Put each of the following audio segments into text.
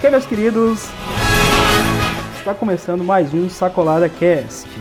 Ok, meus queridos, está começando mais um Sacolada Cast.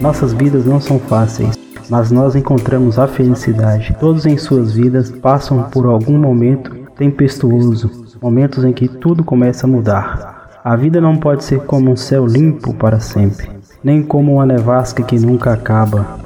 Nossas vidas não são fáceis, mas nós encontramos a felicidade. Todos em suas vidas passam por algum momento tempestuoso, momentos em que tudo começa a mudar. A vida não pode ser como um céu limpo para sempre, nem como uma nevasca que nunca acaba.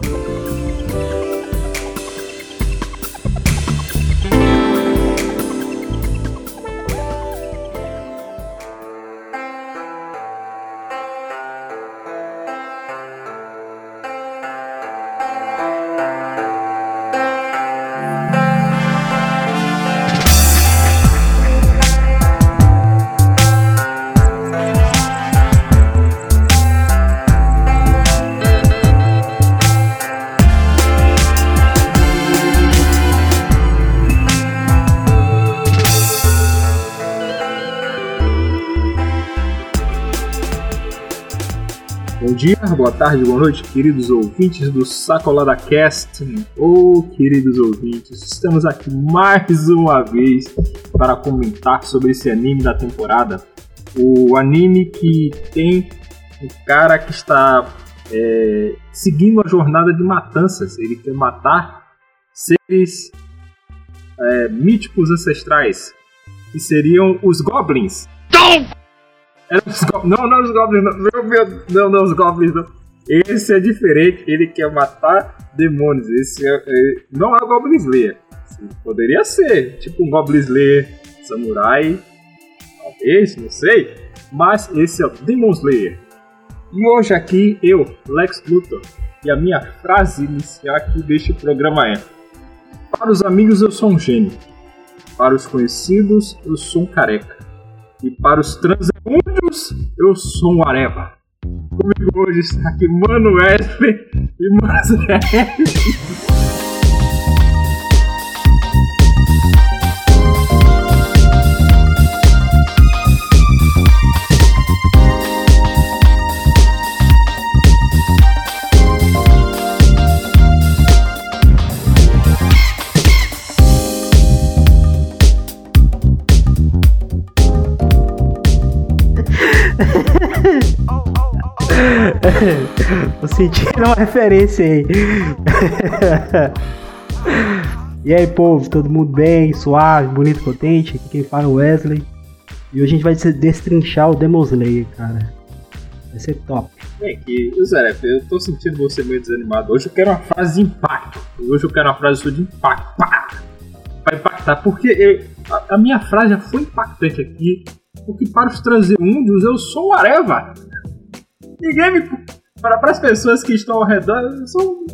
Bom dia, boa tarde, boa noite, queridos ouvintes do Sacolada Cast. Queridos ouvintes, estamos aqui mais uma vez para comentar sobre esse anime da temporada. O anime que tem um cara que está seguindo a jornada de matanças. Ele quer matar seres míticos ancestrais, que seriam os goblins. Não, os goblins não. Esse é diferente, ele quer matar demônios. Não é o Goblin Slayer. Poderia ser, tipo um Goblin Slayer, Samurai, talvez, não sei. Mas esse é o Demon Slayer. E hoje aqui, eu, Lex Luthor, e a minha frase inicial aqui deste programa é: para os amigos eu sou um gênio, para os conhecidos eu sou um careca, e para os transeúndios, eu sou um areva. Comigo hoje está aqui Mano Wesley e Mazé. Tô sentindo uma referência aí. E aí, povo, todo mundo bem, suave, bonito, contente? Aqui quem fala é o Wesley. E hoje a gente vai destrinchar o Demon Slayer, cara. Vai ser top. Vem aqui, Zé, eu tô sentindo você meio desanimado. Hoje eu quero uma frase de impacto. Pá! Vai impactar, porque a minha frase já foi impactante aqui. Porque para os transeúndios eu sou o areva. Ninguém me... Para as pessoas que estão ao redor, eu sou...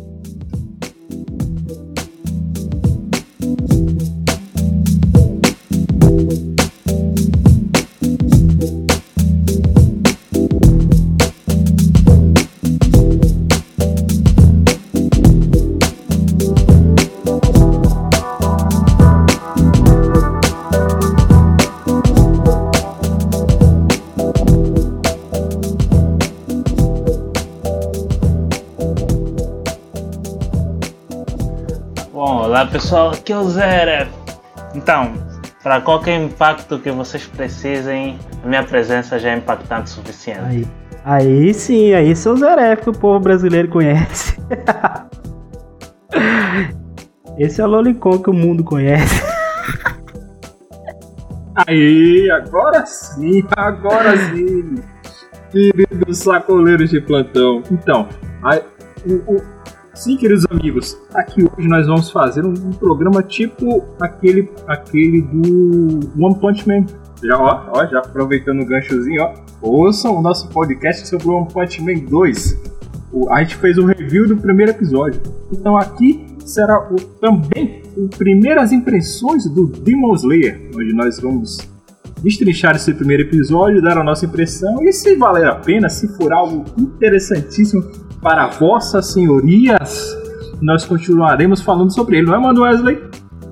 Olá pessoal, aqui é o Zeref. Então, para qualquer impacto que vocês precisem, a minha presença já é impactante o suficiente. Aí sim, aí sou o Zeref que o povo brasileiro conhece. Esse é o Lolicon que o mundo conhece. Aí, agora sim, queridos sacoleiros de plantão. Então, sim, queridos amigos, aqui hoje nós vamos fazer um programa tipo aquele do One Punch Man. Já aproveitando o ganchozinho, ó, ouçam o nosso podcast sobre o One Punch Man 2. A gente fez um review do primeiro episódio. Então aqui será também o Primeiras Impressões do Demon Slayer, onde nós vamos destrinchar esse primeiro episódio, dar a nossa impressão e se valer a pena, se for algo interessantíssimo para vossas senhorias, nós continuaremos falando sobre ele, não é, Mano Wesley?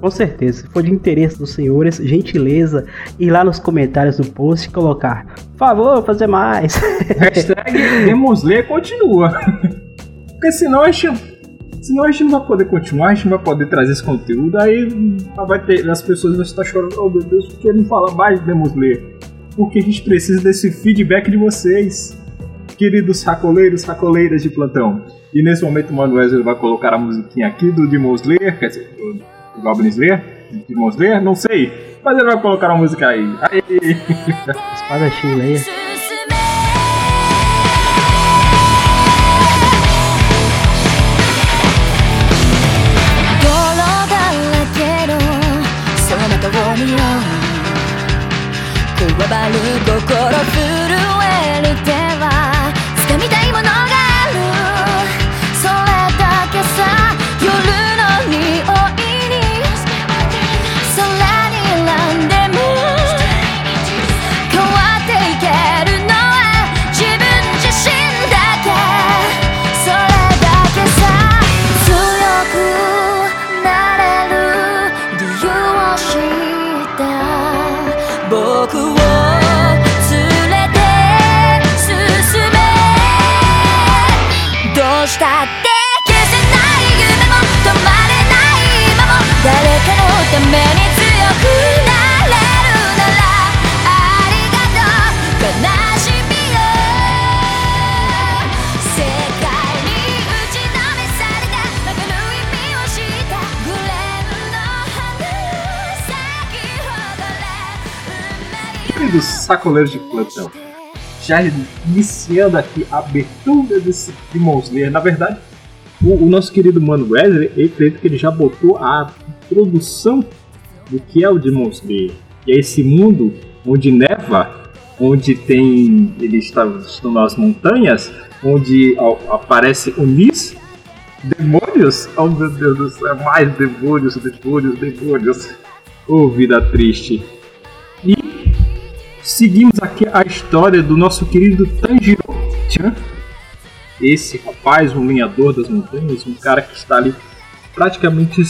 Com certeza, se for de interesse dos senhores, gentileza, ir lá nos comentários do post e colocar, por favor, fazer mais. Hashtag Demon Slayer continua. Porque senão a gente não vai poder continuar, a gente não vai poder trazer esse conteúdo, aí vai ter, as pessoas vão estar chorando, oh meu Deus, por que não fala mais de Demon Slayer? Porque a gente precisa desse feedback de vocês, queridos sacoleiros, sacoleiras de plantão. E nesse momento o Manuel vai colocar a musiquinha aqui do Demon Slayer, quer dizer, do Goblin Slayer, Demon Slayer, não sei, mas ele vai colocar a música aí. Aê! Espada Chileia. Dos sacoleiros de plantão, já iniciando aqui a abertura desse Demon Slayer. Na verdade, o nosso querido Mano Wesley, eu acredito que ele já botou a introdução do que é o Demon Slayer, que é esse mundo onde neva, onde tem, eles estão nas montanhas, onde aparece o Nis, demônios, oh meu Deus do céu, mais demônios, oh vida triste. Seguimos aqui a história do nosso querido Tanjiro-chan, esse rapaz, um lenhador das montanhas, um cara que está ali praticamente,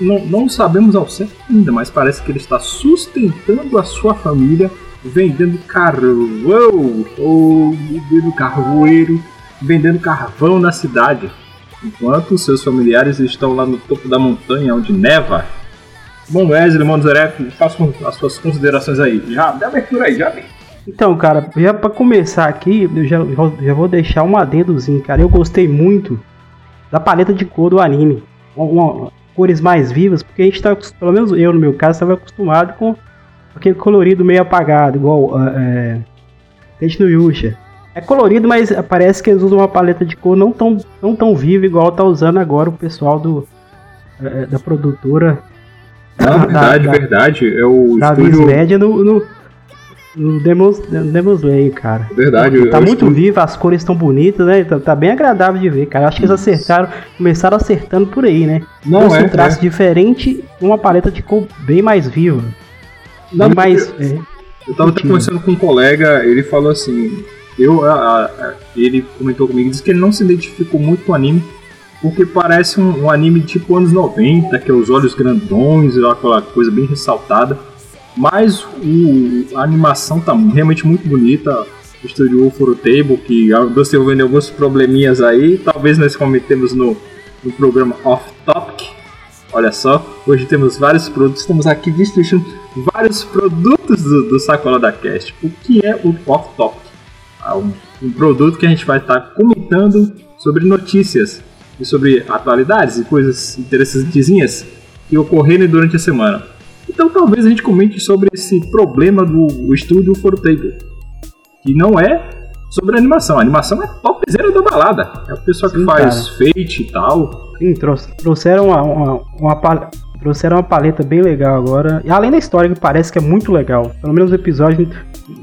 não sabemos ao certo ainda, mas parece que ele está sustentando a sua família, vendendo carvão, ou vendendo carvoeiro, vendendo carvão na cidade, enquanto seus familiares estão lá no topo da montanha, onde neva. Bom, Wesley, Mano Zeré, faça as suas considerações aí. Já dá abertura aí, já vem. Então, cara, já pra começar aqui, eu já vou deixar um adendozinho, cara. Eu gostei muito da paleta de cor do anime. Cores mais vivas, porque a gente tá, pelo menos eu no meu caso, estava acostumado com aquele colorido meio apagado, igual Tente no Yusha. É colorido, mas parece que eles usam uma paleta de cor não tão viva, igual tá usando agora o pessoal da produtora. Verdade. É o estúdio Média no Demon Slayer, cara. Verdade. Tá muito viva, as cores estão bonitas, né? Tá bem agradável de ver, cara. Acho que eles começaram acertando por aí, né? Não é um traço diferente, uma paleta de cor bem mais viva. Não, mais. Eu tava até conversando com um colega, ele falou assim, ele comentou comigo, disse que ele não se identificou muito com o anime. Porque parece um anime tipo anos 90, que é os olhos grandões, aquela coisa bem ressaltada. Mas a animação tá realmente muito bonita. O estúdio Furutable, que andou se envolvendo alguns probleminhas aí. Talvez nós comentemos no programa Off Topic. Olha só, hoje temos vários produtos, estamos aqui destrinchando vários produtos do Sacola da Cast. O que é o Off Topic? É um produto que a gente vai estar comentando sobre notícias. E sobre atualidades e coisas interessantezinhas que ocorrerem durante a semana. Então talvez a gente comente sobre esse problema do estúdio Furutable, que não é sobre a animação é topzera da balada. É o pessoal que faz Fate e tal. Sim, trouxeram uma paleta bem legal agora. E além da história, que parece que é muito legal. Pelo menos o episódio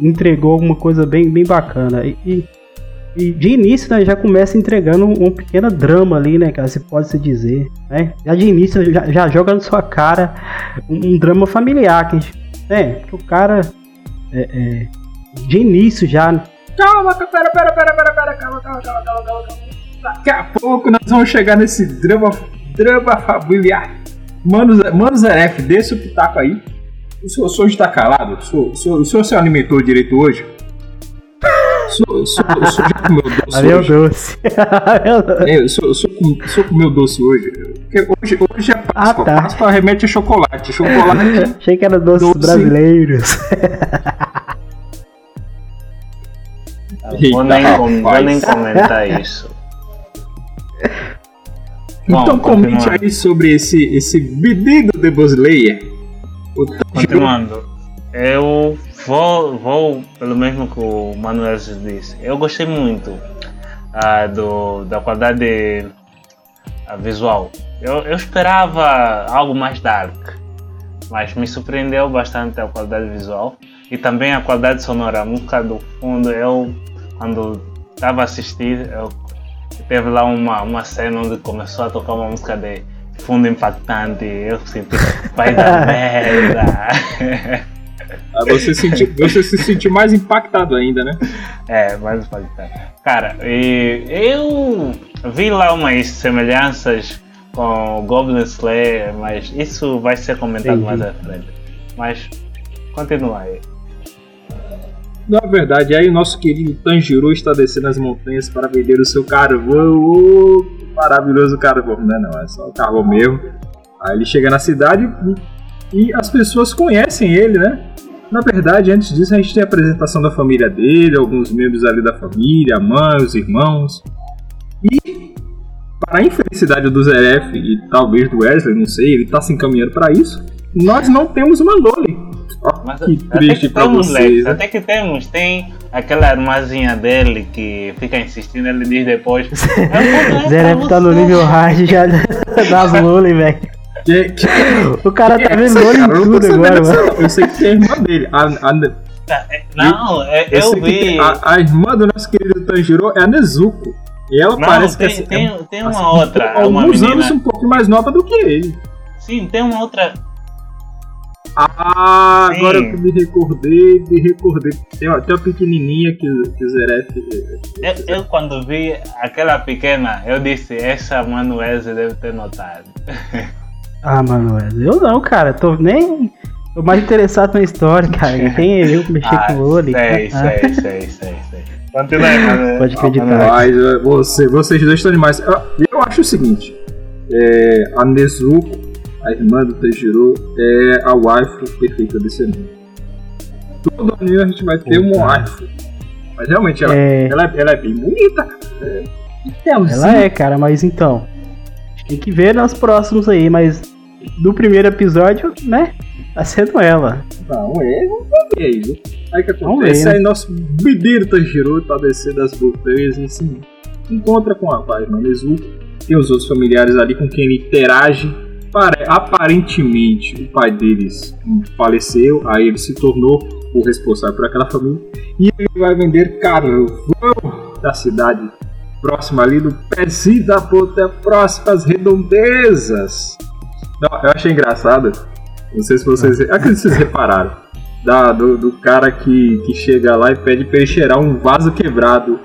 entregou alguma coisa bem, bem bacana. E E de início, né, já começa entregando um pequeno drama ali, né, cara, se pode se dizer, né? Já de início, já joga na sua cara um drama familiar, que a gente, né, que o cara, de início já... Calma, pera, calma. Daqui a pouco nós vamos chegar nesse drama familiar. Mano Zeref, dê seu pitaco aí. O senhor hoje tá calado? O senhor se alimentou direito hoje? O senhor já comeu doce hoje? O senhor comeu doce hoje? Porque hoje é Páscoa. Tá. Páscoa remete a chocolate. Achei que era doces brasileiros. Vou nem comentar isso. Então comente aí sobre esse menino de Boslayer. Continuando, eu vou pelo mesmo que o Manuel disse. Eu gostei muito da qualidade visual. Eu esperava algo mais dark, mas me surpreendeu bastante a qualidade visual e também a qualidade sonora. A música do fundo, eu quando estava assistindo, teve lá uma cena onde começou a tocar uma música de fundo impactante, eu senti vai dar merda. Ah, você se sentiu mais impactado ainda, né? É, mais impactado. Cara, e eu vi lá umas semelhanças com Goblin Slayer, mas isso vai ser comentado mais à frente. Mas continua aí. Na verdade, aí o nosso querido Tanjiro está descendo as montanhas para vender o seu carvão. Oh, maravilhoso carvão, né? Não, é só o carvão mesmo. Aí ele chega na cidade e as pessoas conhecem ele, né? Na verdade, antes disso, a gente tem a apresentação da família dele, alguns membros ali da família, a mãe, os irmãos. E, para a infelicidade do Zeref e talvez do Wesley, não sei, ele está se encaminhando para isso, nós não temos uma Loli. Mas que triste pra vocês, né? Até que temos, tem aquela armazinha dele que fica insistindo, ele diz depois. Zeref tá no nível hard já das Loli, velho. O cara tá vendo Loli em tudo agora, mano. Eu sei que tem a irmã dele. Eu vi. A irmã do nosso querido Tanjiro é a Nezuko. E ela parece que assim, tem uma outra. Alguns anos um pouco mais nova do que ele. Sim, tem uma outra. Ah, sim. Agora eu me recordei. Tem até uma pequenininha que o Zeref... Eu quando vi aquela pequena, eu disse, essa Manuel deve ter notado. Ah, Manuel, eu não, cara, tô mais interessado na história, cara, quem é eu mexer com o olho? Sei. Continua aí, Manuel. Pode acreditar. Mas vocês dois estão demais. Eu acho o seguinte, a Nezuko, a irmã do Tanjiro, é a waifu perfeita desse anime. Todo anime a gente vai ter uma waifu. Mas realmente ela é bem bonita. Ela é, cara, mas então. Tem que ver nos próximos aí, mas do primeiro episódio, né? Tá sendo ela. Vamos ver aí, viu? Aí que acontece, aí nosso bebeiro Tanjiro tá descendo as montanhas e se encontra com a página Nezuko. Tem os outros familiares ali com quem ele interage. Aparentemente o pai deles faleceu, aí ele se tornou o responsável por aquela família e ele vai vender carvão da cidade próxima ali do Persida até próximas redondezas. Não, eu achei engraçado, não sei se vocês, acredito que vocês repararam, do cara que chega lá e pede para ele cheirar um vaso quebrado.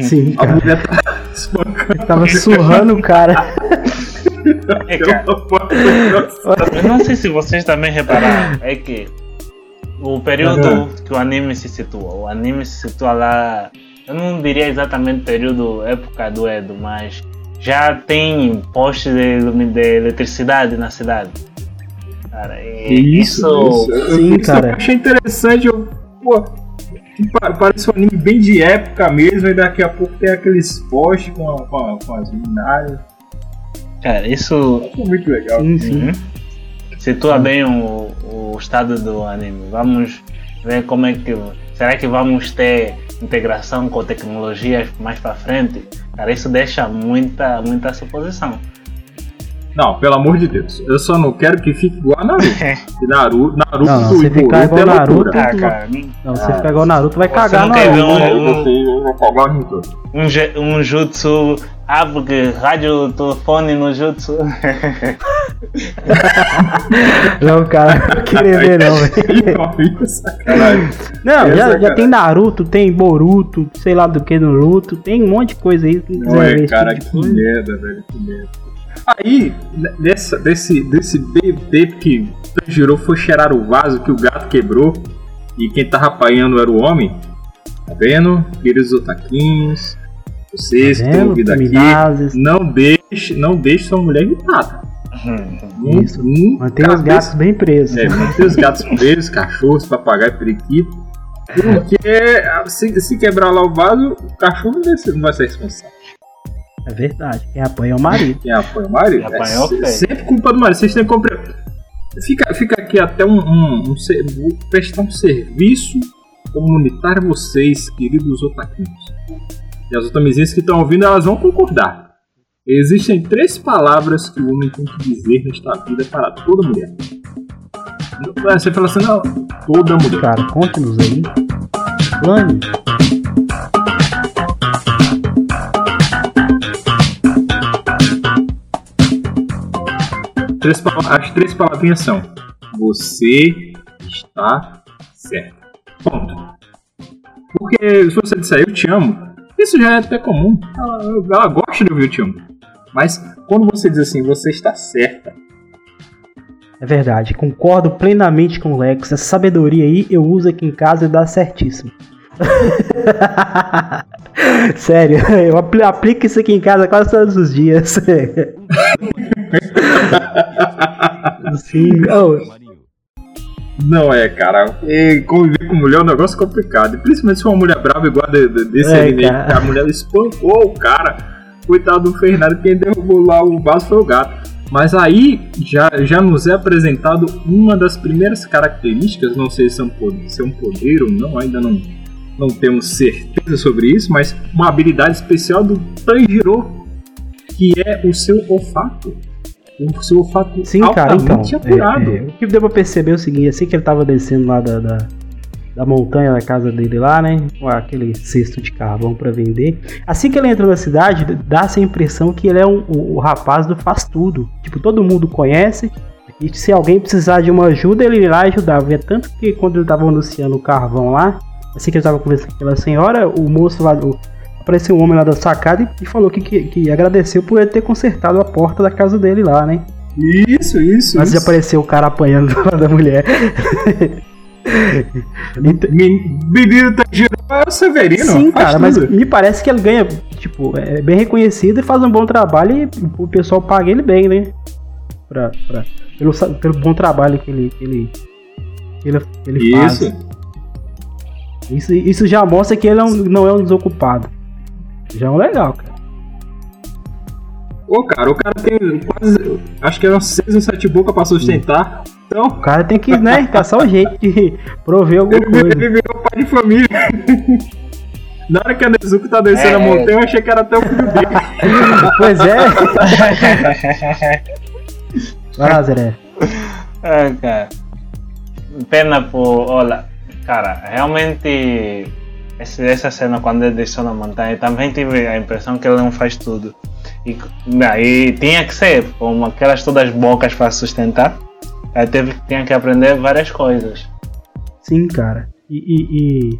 Sim, a mulher tá espancando. Tava surrando o cara. Cara, eu não sei se vocês também repararam, é que o período que o anime se situa lá, eu não diria exatamente período, época do Edo, mas já tem postes de eletricidade na cidade. Cara, isso. Sim, cara. Eu achei interessante, parece um anime bem de época mesmo, e daqui a pouco tem aqueles postes com as luminárias. Cara, isso é muito legal. Sim. Situa bem o estado do anime. Vamos ver como é que... Será que vamos ter integração com tecnologias mais pra frente? Cara, isso deixa muita suposição. Não, pelo amor de Deus. Eu só não quero que fique igual a Naruto. Naruto se ficar igual Naruto, cara. Não, se ficar igual Naruto, vai cagar Naruto. Um jutsu abre radiotofone no jutsu. Não, cara, não queria ver não, velho. Não, já tem Naruto, tem Boruto, sei lá do que Naruto, tem um monte de coisa aí. Ué, cara, que merda, velho, que merda. Aí, desse bebê que girou foi cheirar o vaso que o gato quebrou e quem tava apanhando era o homem. Tá vendo? Queridos otaquinhos, vocês que estão ouvindo aqui, não deixe sua mulher irritada. Isso. Mantém os gatos bem presos. Mantém os gatos presos, cachorros, papagaio, periquito. Porque se quebrar lá o vaso, o cachorro não vai ser responsável. É verdade, quem apanha é o marido. Quem apanha é o marido? É sempre culpa do marido. Vocês têm que comprar. Fica aqui até prestar um serviço comunitário a vocês, queridos otaquinhos. E as otamizinhas que estão ouvindo, elas vão concordar. Existem 3 palavras que o homem tem que dizer nesta vida para toda mulher. Você fala assim, não, toda mulher. Cara, conte-nos aí. Plane. As 3 palavrinhas são: você está certo. Ponto. Porque se você disser eu te amo, isso já é até comum. Ela gosta de ouvir eu te amo. Mas quando você diz assim, você está certa. É verdade, concordo plenamente com o Lex. Essa sabedoria aí eu uso aqui em casa e dá certíssimo. Sério, eu aplico isso aqui em casa quase todos os dias. Sim, não é, cara. E conviver com mulher é um negócio complicado. Principalmente se for uma mulher brava igual desse anime. A mulher espancou o cara. Coitado do Fernando, quem derrubou lá o vaso foi o gato. Mas aí já nos é apresentado uma das primeiras características. Não sei se é um poder ou não, ainda não temos certeza sobre isso. Mas uma habilidade especial do Tanjiro, que é o seu olfato. O seu olfato. Sim, cara, então, apurado. O que deu pra perceber é o seguinte, assim que ele tava descendo lá da montanha da casa dele lá, né? Aquele cesto de carvão pra vender. Assim que ele entra na cidade, dá-se a impressão que ele é o rapaz do faz tudo. Tipo, todo mundo conhece. E se alguém precisar de uma ajuda, ele irá ajudar. É tanto que quando ele tava anunciando o carvão lá, assim que ele tava conversando com aquela senhora, o moço lá do... Apareceu um homem lá da sacada e falou que agradeceu por ele ter consertado a porta da casa dele lá, né? Isso. Mas já apareceu o cara apanhando lá da mulher. Menino tá girando, é o Severino. Sim, cara, mas me parece que ele ganha, tipo, é bem reconhecido e faz um bom trabalho e o pessoal paga ele bem, né? Pelo bom trabalho que ele faz. Isso já mostra que ele não é um desocupado. Já é um legal, cara. O cara tem quase... Acho que eram 6 ou 7 bocas pra sustentar. Então... O cara tem que, né, caçar o jeito de prover alguma coisa. Ele virou pai de família. Na hora que a Nezuko tá descendo a montanha, eu achei que era até o filho dele. Pois é. Vai lá, Zeré. Ah, cara. Pena por... Olá. Cara, realmente essa cena quando ele desceu na montanha, também tive a impressão que ele não faz tudo. E tinha que ser, como aquelas todas bocas para sustentar, aí tinha que aprender várias coisas. Sim, cara. E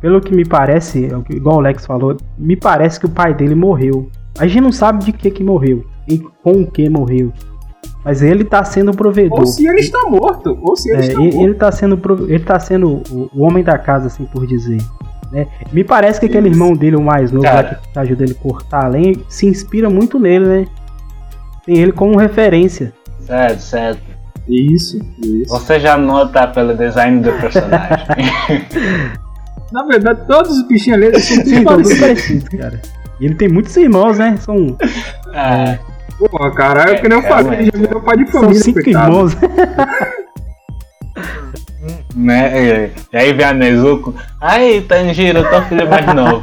pelo que me parece, igual o Lex falou, me parece que o pai dele morreu. A gente não sabe de que morreu e com o que morreu. Mas ele tá sendo o provedor. Ou se ele está morto. Ele tá sendo, o homem da casa, assim por dizer. Né? Me parece que aquele irmão dele, o mais novo, lá, que ajuda ele a cortar a lenha, se inspira muito nele, né? Tem ele como referência. Certo. Isso. Você já nota pelo design do personagem. Na verdade, todos os bichinhos ali são muito parecidos, cara. E ele tem muitos irmãos, né? São... Porra, caralho, que nem eu falei, já virou pai de família. São 5 irmãos. né? E aí vem a Nezuko, ai, Tanjiro, tô filho mais novo.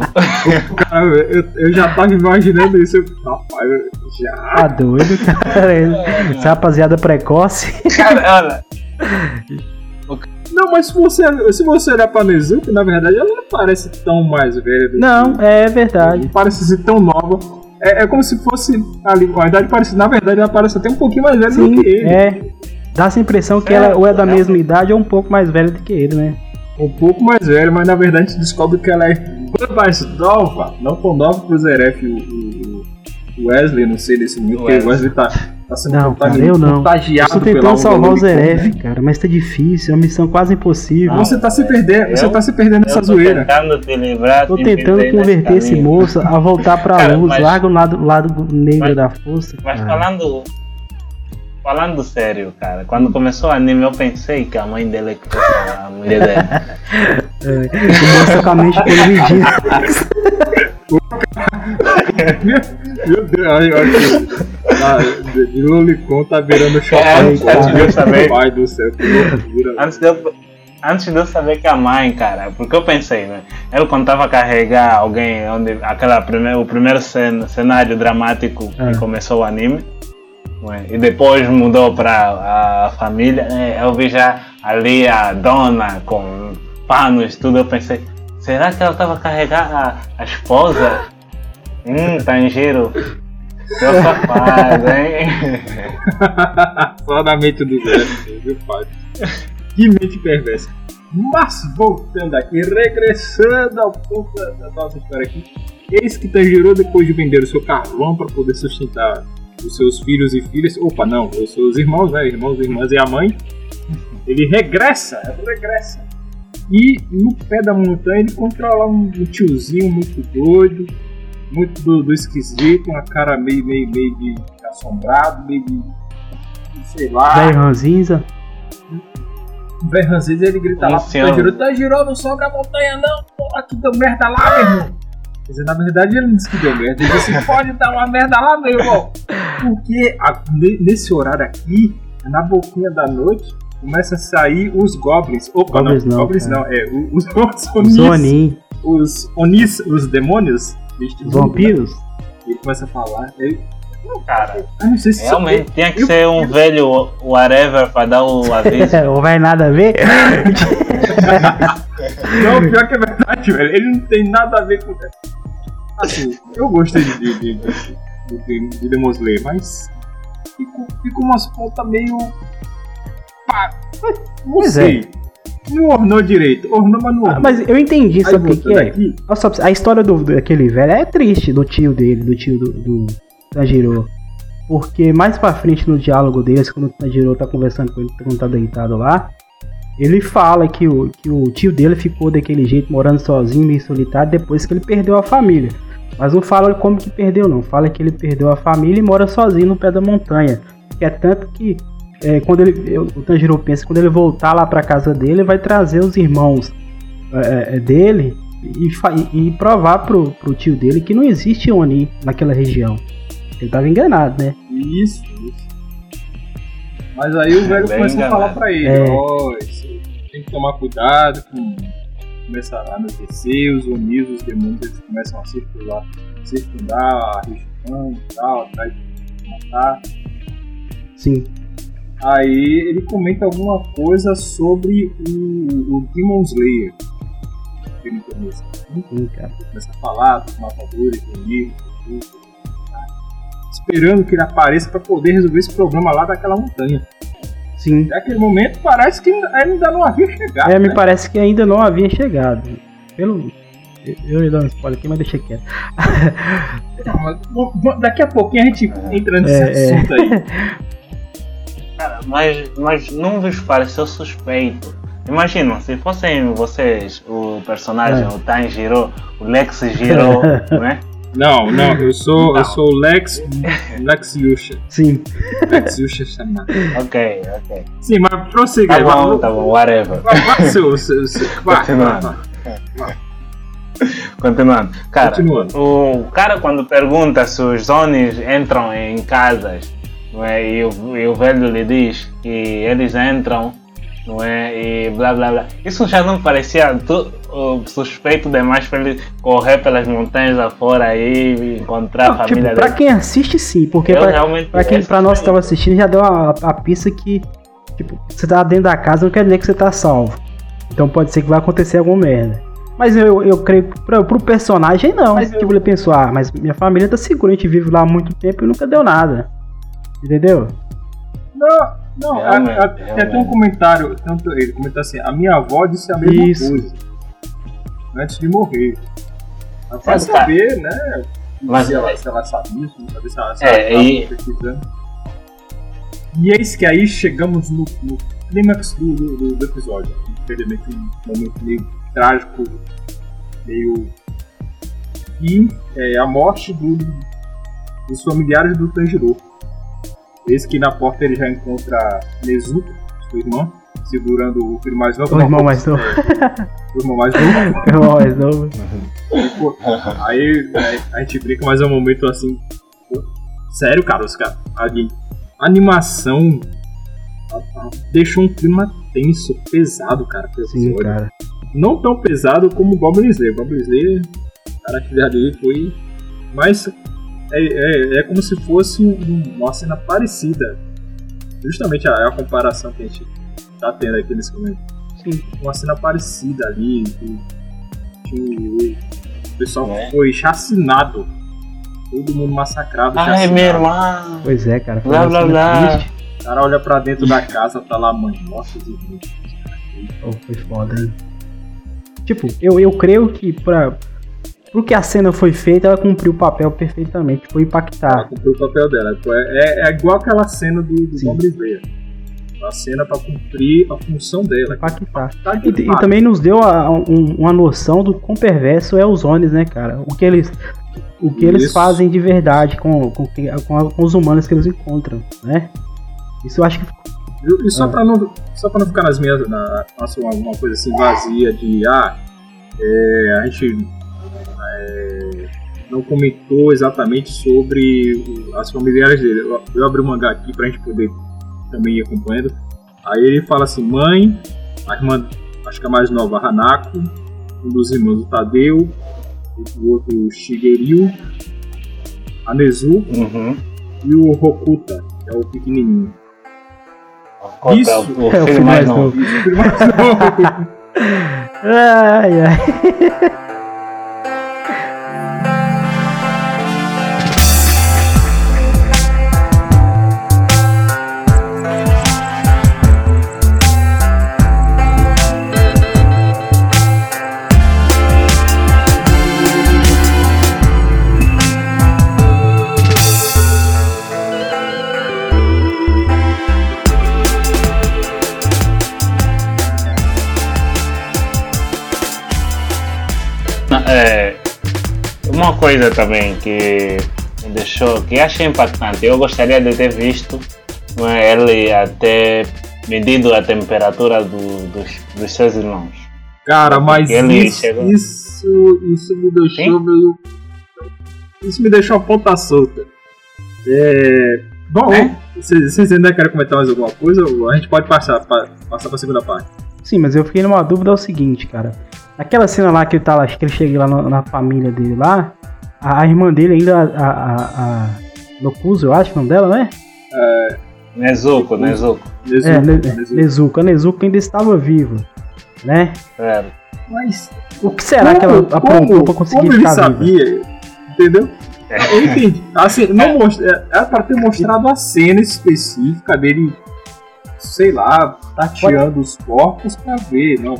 Cara, eu já tava imaginando isso, rapaz, já. Tá doido, cara? Essa rapaziada precoce. Cara, olha. Não, mas se você olhar pra Nezuko, na verdade ela não parece tão mais velha do que... é verdade. Não parece ser tão nova. É como se fosse ali, a idade parece, na verdade ela parece até um pouquinho mais velha do que ele. É. Dá essa impressão que ela ou é da mesma idade ou um pouco mais velha do que ele, né? Um pouco mais velha, mas na verdade a gente descobre que ela é mais nova, não tão nova pro Zeref o Wesley, não sei desse mundo, porque o Wesley tá sendo contagiado. Eu tô tentando salvar o Zeref, cara, mas tá difícil, é uma missão quase impossível. Você tá se perdendo, nessa zoeira. Tô tentando converter esse moço a voltar pra luz, larga o lado negro da força. Mas falando sério, cara, quando começou o anime eu pensei que a mãe dele é que foi a mulher dele. Começou com a mente perdida. Meu Deus, olha que Lulicon tá virando chapéu. Pai do céu, antes de eu saber que a mãe, cara, porque eu pensei, né? Ele contava carregar alguém, onde o primeiro cenário dramático que começou o anime. E depois mudou para a família, né? Eu vi já ali a dona com panos, tudo, eu pensei, será que ela estava carregando a esposa? Tanjiro, seu safado, hein? Só na mente do velho, viu, pai? Que mente perversa. Mas voltando aqui, regressando ao ponto da nossa história aqui, eis que Tanjiro, depois de vender o seu carvão para poder sustentar os seus filhos e filhas, os seus irmãos, né, irmãos e irmãs e a mãe, ele regressa, e no pé da montanha ele encontra lá um tiozinho muito doido, muito do esquisito, uma cara meio de assombrado, meio de, sei lá, Velho ranzinza, ele grita lá, Tanjiro, não sobe a montanha não, porra, que deu merda lá, meu irmão. Quer dizer, na verdade ele não disse que deu merda, ele disse que pode dar uma merda lá, meu irmão. Porque nesse horário aqui, na boquinha da noite, começa a sair os goblins. Os onis, os demônios. Vampiros? Ele começa a falar, cara, eu não sei se realmente isso tinha que ser um velho whatever pra dar o aviso. Não vai nada a ver? Não, pior que é verdade, velho. Ele não tem nada a ver com... Assim, eu gostei de Demon Slayer, mas fica umas pontas meio... Não sei. Não ornou direito. Ornou, mas não ornou. Mas eu entendi, sabe o que é? Nossa, a história daquele velho é triste, do tio dele, do tio do Tanjiro. Porque mais pra frente no diálogo deles, quando o Tanjiro tá conversando com ele, quando tá deitado lá, ele fala que o tio dele ficou daquele jeito, morando sozinho, meio solitário, depois que ele perdeu a família. Mas não fala como que perdeu, não. Fala que ele perdeu a família e mora sozinho no pé da montanha. É tanto que quando o Tanjiro pensa que quando ele voltar lá pra casa dele, ele vai trazer os irmãos dele e provar pro tio dele que não existe Oni naquela região. Ele tava enganado, né? Isso. Mas aí o velho começa a falar pra ele, tem que tomar cuidado com começar a anoitecer, os onis, os demônios, eles começam a circundar a região e tal, atrás de matar. Sim. Aí ele comenta alguma coisa sobre o Demon Slayer, que ele começa a falar dos matadores, do livro, tudo. Esperando que ele apareça para poder resolver esse problema lá daquela montanha. Sim. Naquele momento parece que ainda não havia chegado. Me parece que ainda não havia chegado. Eu ia dar um spoiler aqui, mas deixa quieto. Daqui a pouquinho a gente entra nesse assunto aí. Cara, mas não vos pareceu suspeito? Imagina, se fossem vocês o personagem, o Tanjiro, o Lex Giro, né? Não, eu sou o Lex Yusha. Sim. Lex Yusha chamado. Ok. Sim, mas prossiga. Tá bom, whatever. Continuando. O cara quando pergunta se os Onis entram em casas, e o velho lhe diz que eles entram não é? E blá blá blá. Isso já não parecia suspeito demais para ele correr pelas montanhas afora aí e encontrar a família dele? Para quem assiste, sim, porque para nós que estava assistindo já deu a pista que tipo, você tá dentro da casa, não quer dizer que você tá salvo. Então pode ser que vai acontecer alguma merda. Mas eu creio que pro personagem não. Mas tipo, ele pensou, mas minha família tá segura, a gente vive lá há muito tempo e nunca deu nada. Entendeu? Não, tem até um comentário, tanto ele comentou assim, a minha avó disse a mesma coisa antes de morrer. Ela vai saber, né? Mas se ela sabia isso, não sabia se ela sabia pesquisando. E eis que aí chegamos no clímax do episódio. Infelizmente um momento meio trágico, meio. E a morte dos familiares do Tanjiro. Eis que na porta ele já encontra Nezuko, sua irmã, segurando o filho mais novo. O irmão mais novo. E, pô, aí a gente brinca, mas é um momento assim. Pô, sério, cara, os caras. A animação deixou um clima tenso, pesado, cara. Sim, cara. Não tão pesado como o Goblin Slayer. Goblin Slayer, cara, que dali foi. Mas é como se fosse uma cena parecida. Justamente a comparação que a gente tá tendo aqui nesse momento. Sim. Uma cena parecida ali, que o pessoal foi chacinado. Todo mundo massacrado. Ai, meu irmão. Pois é, cara. Blá, blá, blá. O cara olha pra dentro da casa, tá lá, mãe. Nossa, foi foda, hein? Tipo, eu creio que pro que a cena foi feita, ela cumpriu o papel perfeitamente. Foi impactada. Ela cumpriu o papel dela. É igual aquela cena do Goblin Slayer. A cena pra cumprir a função dela. Impactar. E também nos deu uma noção do quão perverso é os Onis, né, cara? O que eles fazem de verdade com os humanos que eles encontram, né? Isso eu acho que... E só pra não ficar nas minhas... Uma coisa assim vazia de... a gente não comentou exatamente sobre as familiares dele. Eu abri o mangá aqui pra gente poder também ir acompanhando. Aí ele fala assim, mãe, a irmã, acho que a mais nova, a Hanako, um dos irmãos do Tadeu, o outro Shigeru, a Nezuko e o Hokuta, que é o pequenininho. Isso é o filho mais novo. Ai, ai. Uma coisa também que me deixou, que achei impactante, eu gostaria de ter visto ele até medido a temperatura dos seus irmãos. Cara, mas isso me deixou meio... Isso me deixou a ponta solta. Bom, vocês ainda querem comentar mais alguma coisa? A gente pode passar para a segunda parte. Sim, mas eu fiquei numa dúvida, é o seguinte, cara. Aquela cena lá que ele tá lá, acho que ele chega lá na família dele lá, a irmã dele ainda, a Nokuzo, eu acho o nome dela, né? Nezuko ainda estava viva, né? É. Mas o que será que ela aprontou pra conseguir ficar viva? Como ele sabia, entendeu? Eu entendi. Assim, não mostra, era pra ter mostrado a cena específica dele, sei lá, tateando os corpos pra ver, não.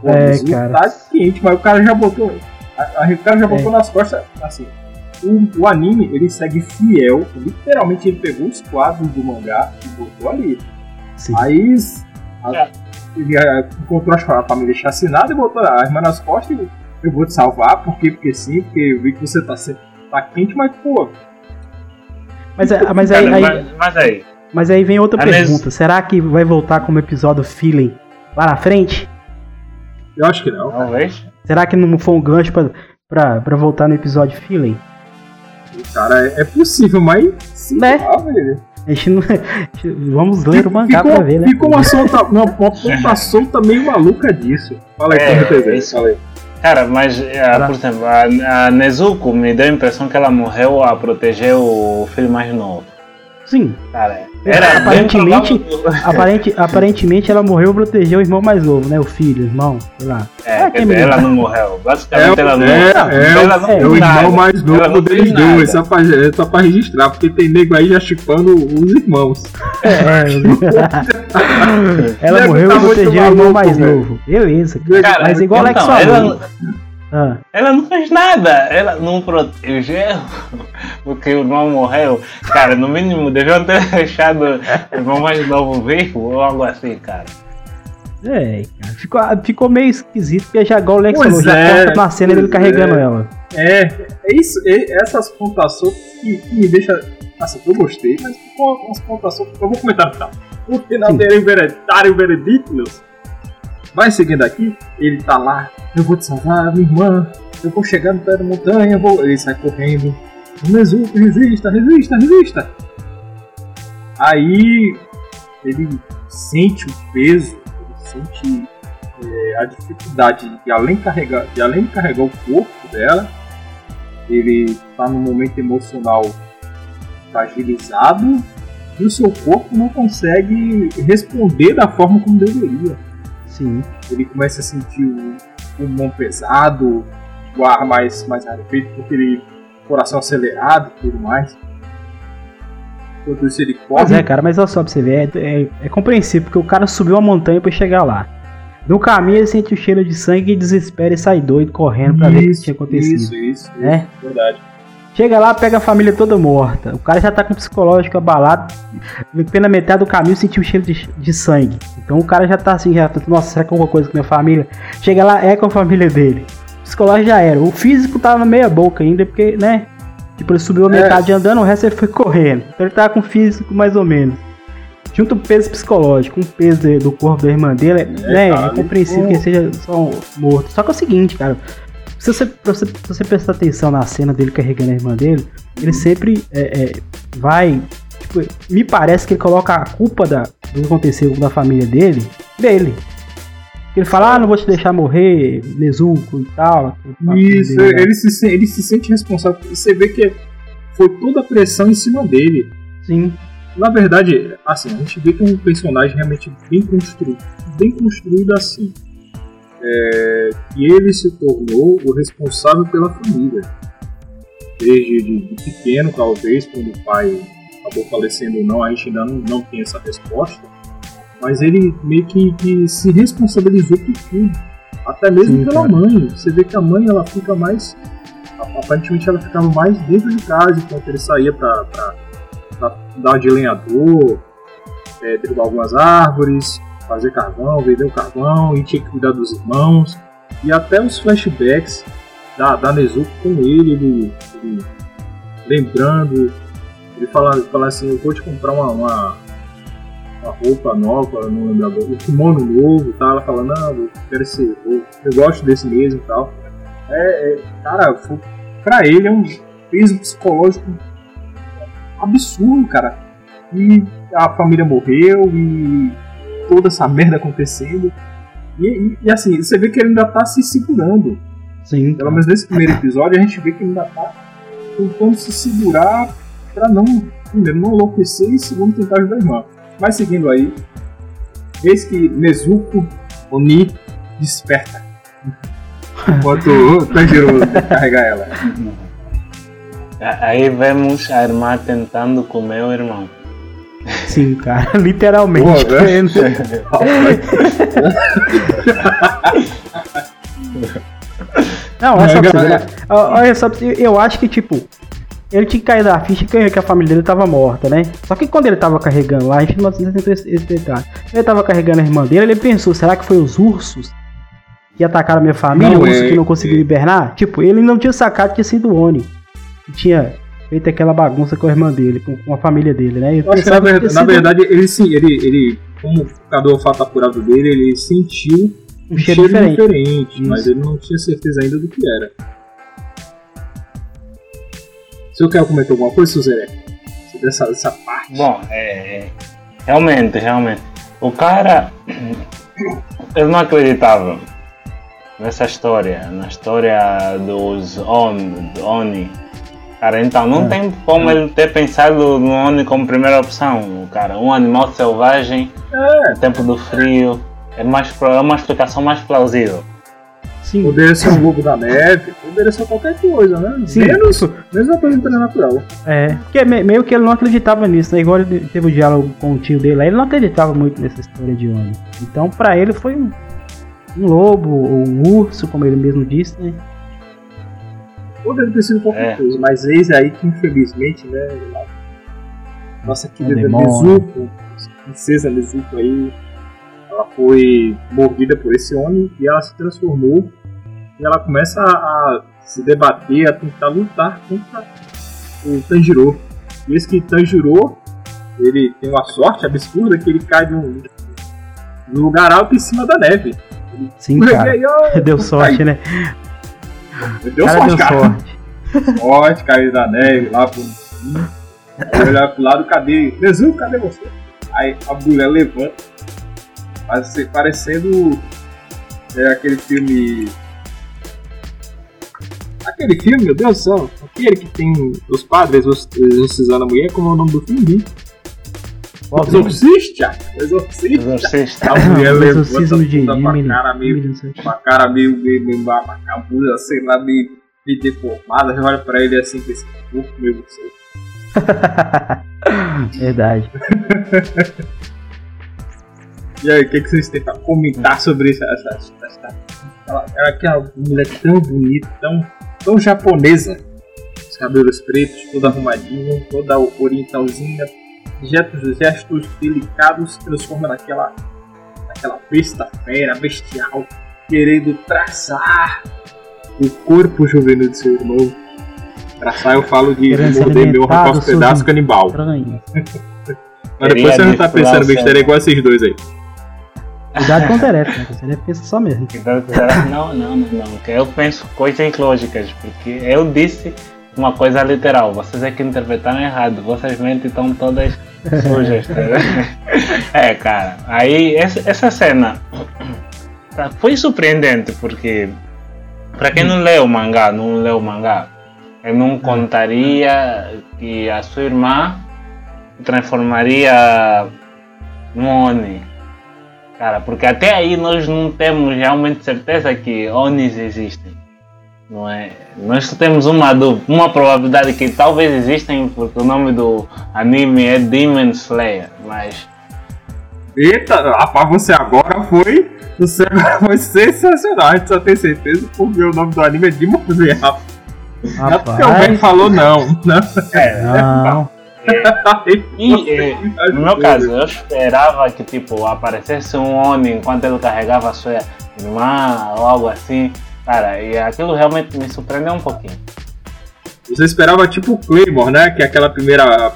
Pô, cara. Tá quente, mas o cara já botou. O cara já botou nas costas. Assim, o anime ele segue fiel. Literalmente ele pegou os quadros do mangá e botou ali. Sim. Aí ele encontrou a família chacinada e botou a arma nas costas e eu vou te salvar. Por quê? Porque sim, porque eu vi que você tá quente, mas pô. Mas aí vem outra pergunta. Será que vai voltar como episódio feeling lá na frente? Eu acho que não. Será que não foi um gancho pra voltar no episódio feeling? Cara, é possível, mas... Né? Lá, velho. A gente não... Vamos ler o mangá pra ver, né? Ficou uma ponta solta meio maluca disso. Fala aí, fala aí. Cara, mas, por exemplo, a Nezuko me deu a impressão que ela morreu a proteger o filho mais novo. Sim. Cara, era aparentemente ela morreu a proteger o irmão mais novo, né? O filho, o irmão, sei lá. Ela não morreu. Basicamente ela não morreu. É o irmão mais novo deles dois, só pra registrar, porque tem nego aí já chipando os irmãos. Ela morreu pra proteger o irmão mais novo. Beleza. Mas igual Alex falou. Ela não fez nada, ela não protegeu porque o irmão morreu. Cara, no mínimo deviam ter deixado o irmão mais novo vivo ou algo assim, cara. Cara, ficou meio esquisito porque já igual o Lex falou, já corta na cena dele carregando ela. Essas pontas soltas que me deixam. Assim, eu gostei, mas ficou umas pontas soltas que eu vou comentar no final. O final dele é o veredito, vai seguindo aqui, ele tá lá, eu vou te salvar, minha irmã, eu vou chegar no pé da montanha, ele sai correndo, Nezuko, resista. Aí ele sente o peso, ele sente a dificuldade de além de carregar o corpo dela, ele tá num momento emocional fragilizado e o seu corpo não consegue responder da forma como deveria. Sim. Ele começa a sentir o mão pesado, o ar mais rarefeito, com aquele coração acelerado e tudo mais. Enquanto isso ele corre. Mas mas olha só pra você ver, é compreensível, porque o cara subiu a montanha pra chegar lá. No caminho ele sente o cheiro de sangue e desespera e sai doido correndo pra ver o que tinha acontecido. Isso, né? Verdade. Chega lá, pega a família toda morta. O cara já tá com o psicológico abalado. Pela metade do caminho sentiu o cheiro de sangue. Então o cara já tá assim, já nossa, será que é alguma coisa com minha família? Chega lá, com a família dele. O psicológico já era. O físico tava na meia boca ainda, porque, né? Tipo, ele subiu a metade andando, o resto ele foi correndo. Então ele tava com o físico mais ou menos. Junto o peso psicológico, um peso do corpo da irmã dele, né? É compreensível que ele seja só morto. Só que é o seguinte, cara. Se você prestar atenção na cena dele carregando a irmã dele, ele sempre vai... Tipo, me parece que ele coloca a culpa do que aconteceu com a família dele. Ele fala, não vou te deixar morrer, Nezuko e tal. Isso, ele se sente responsável. Você vê que foi toda a pressão em cima dele. Sim. Na verdade, assim, a gente vê que é um personagem realmente bem construído assim. E ele se tornou o responsável pela família desde de pequeno, talvez quando o pai acabou falecendo ou não, a gente ainda não tem essa resposta, mas ele meio que se responsabilizou por tudo, até mesmo pela mãe. Você vê que a mãe ela fica mais, aparentemente ela ficava mais dentro de casa enquanto ele saía pra dar de lenhador, derrubar algumas árvores, fazer carvão, vender o carvão, e tinha que cuidar dos irmãos. E até os flashbacks da Nezuko com ele lembrando, ele fala assim, eu vou te comprar uma roupa nova, não lembro agora, um kimono novo, tá? Ela fala, não, eu quero esse, eu gosto desse mesmo e tal. Cara, pra ele é um peso psicológico absurdo, cara. E a família morreu e toda essa merda acontecendo. E assim, você vê que ele ainda tá se segurando. Sim. Pelo menos nesse primeiro episódio a gente vê que ele ainda tá tentando se segurar pra não, primeiro, não enlouquecer e segundo, tentar ajudar a irmã. Mas seguindo aí, eis que Nezuko Oni desperta. Enquanto o Tanjiro carregar ela. Aí vemos a irmã tentando comer o irmão. Sim, cara, literalmente. Boa, né? Não, olha só, eu acho que tipo, ele tinha que cair da ficha que a família dele tava morta, né? Só que quando ele tava carregando lá, a gente não tentou esse detalhe. Ele tava carregando a irmã dele, ele pensou, será que foi os ursos que atacaram a minha família? Não, ursos que não conseguiram hibernar? Tipo, ele não tinha sacado que tinha sido o Oni. Tinha feito aquela bagunça com a irmã dele, com a família dele, né? Eu acho que na verdade, ele, como cada olfato apurado dele, ele sentiu um cheiro diferente, mas ele não tinha certeza ainda do que era. Se eu quero comentar alguma coisa, Suzeré? dessa parte. Bom, realmente. O cara, ele não acreditava nessa história, na história dos Oni. Cara, então não tem como ele ter pensado no Oni como primeira opção. Cara, um animal selvagem, no tempo do frio, é uma explicação mais plausível. Sim. Poderia ser um lobo da neve, poderia ser qualquer coisa, né? Sim. Menos uma coisa natural. É, porque meio que ele não acreditava nisso, né? Igual ele teve o diálogo com o tio dele, ele não acreditava muito nessa história de Oni. Então, pra ele foi um lobo, ou um urso, como ele mesmo disse, né? Poderia ter sido qualquer coisa, mas eis aí que, infelizmente, né? Nossa querida Nezuko, princesa Nezuko aí, ela foi mordida por esse Oni e ela se transformou e ela começa a se debater, a tentar lutar contra o Tanjiro. E esse que Tanjiro, ele tem uma sorte absurda que ele cai de um lugar alto em cima da neve. Sim, cara. Deu sorte, né? Deu sorte. Sorte, caiu da neve lá pro... olhar pro lado, cadê? Jesus, cadê você? Aí a mulher levanta, parecendo aquele filme, meu Deus do céu, aquele que tem os padres exorcizando a mulher, como é o nome do filme? Exorcista. A mulher levanta uma cara meio vagabunda, sei lá, meio deformada, já olha pra ele assim, com esse corpo, meu Deus do céu. Verdade. E aí, o que vocês tentam comentar sobre isso? Ela que é uma mulher tão bonita, tão japonesa. Os cabelos pretos, toda arrumadinha, toda orientalzinha, gestos delicados, se transforma naquela besta fera, bestial, querendo traçar o corpo juvenil de seu irmão. Traçar, eu falo de morder meu rapaz aos pedaços, canibal. Mas depois você não tá pensando besteira igual esses dois aí. Cuidado com o Teref, né? O Teref pensa só mesmo. Não. Eu penso coisas lógicas, porque eu disse uma coisa literal. Vocês é que interpretaram errado. Vossas mentes estão todas sujas, tá vendo? É, cara. Aí, essa cena foi surpreendente, porque pra quem não leu o mangá, eu não contaria que a sua irmã transformaria num Oni. Cara, porque até aí nós não temos realmente certeza que Onis existem, não é? Nós só temos uma probabilidade que talvez existem, porque o nome do anime é Demon Slayer, mas... Eita, rapaz, você agora foi sensacional, a gente só tem certeza porque o nome do anime é Demon Slayer, rapaz. Não porque alguém falou não. No meu caso, eu esperava que tipo aparecesse um Oni enquanto ele carregava a sua irmã ou algo assim, cara, e aquilo realmente me surpreendeu um pouquinho. Você esperava tipo o Claymore, né? Que é aquela primeira...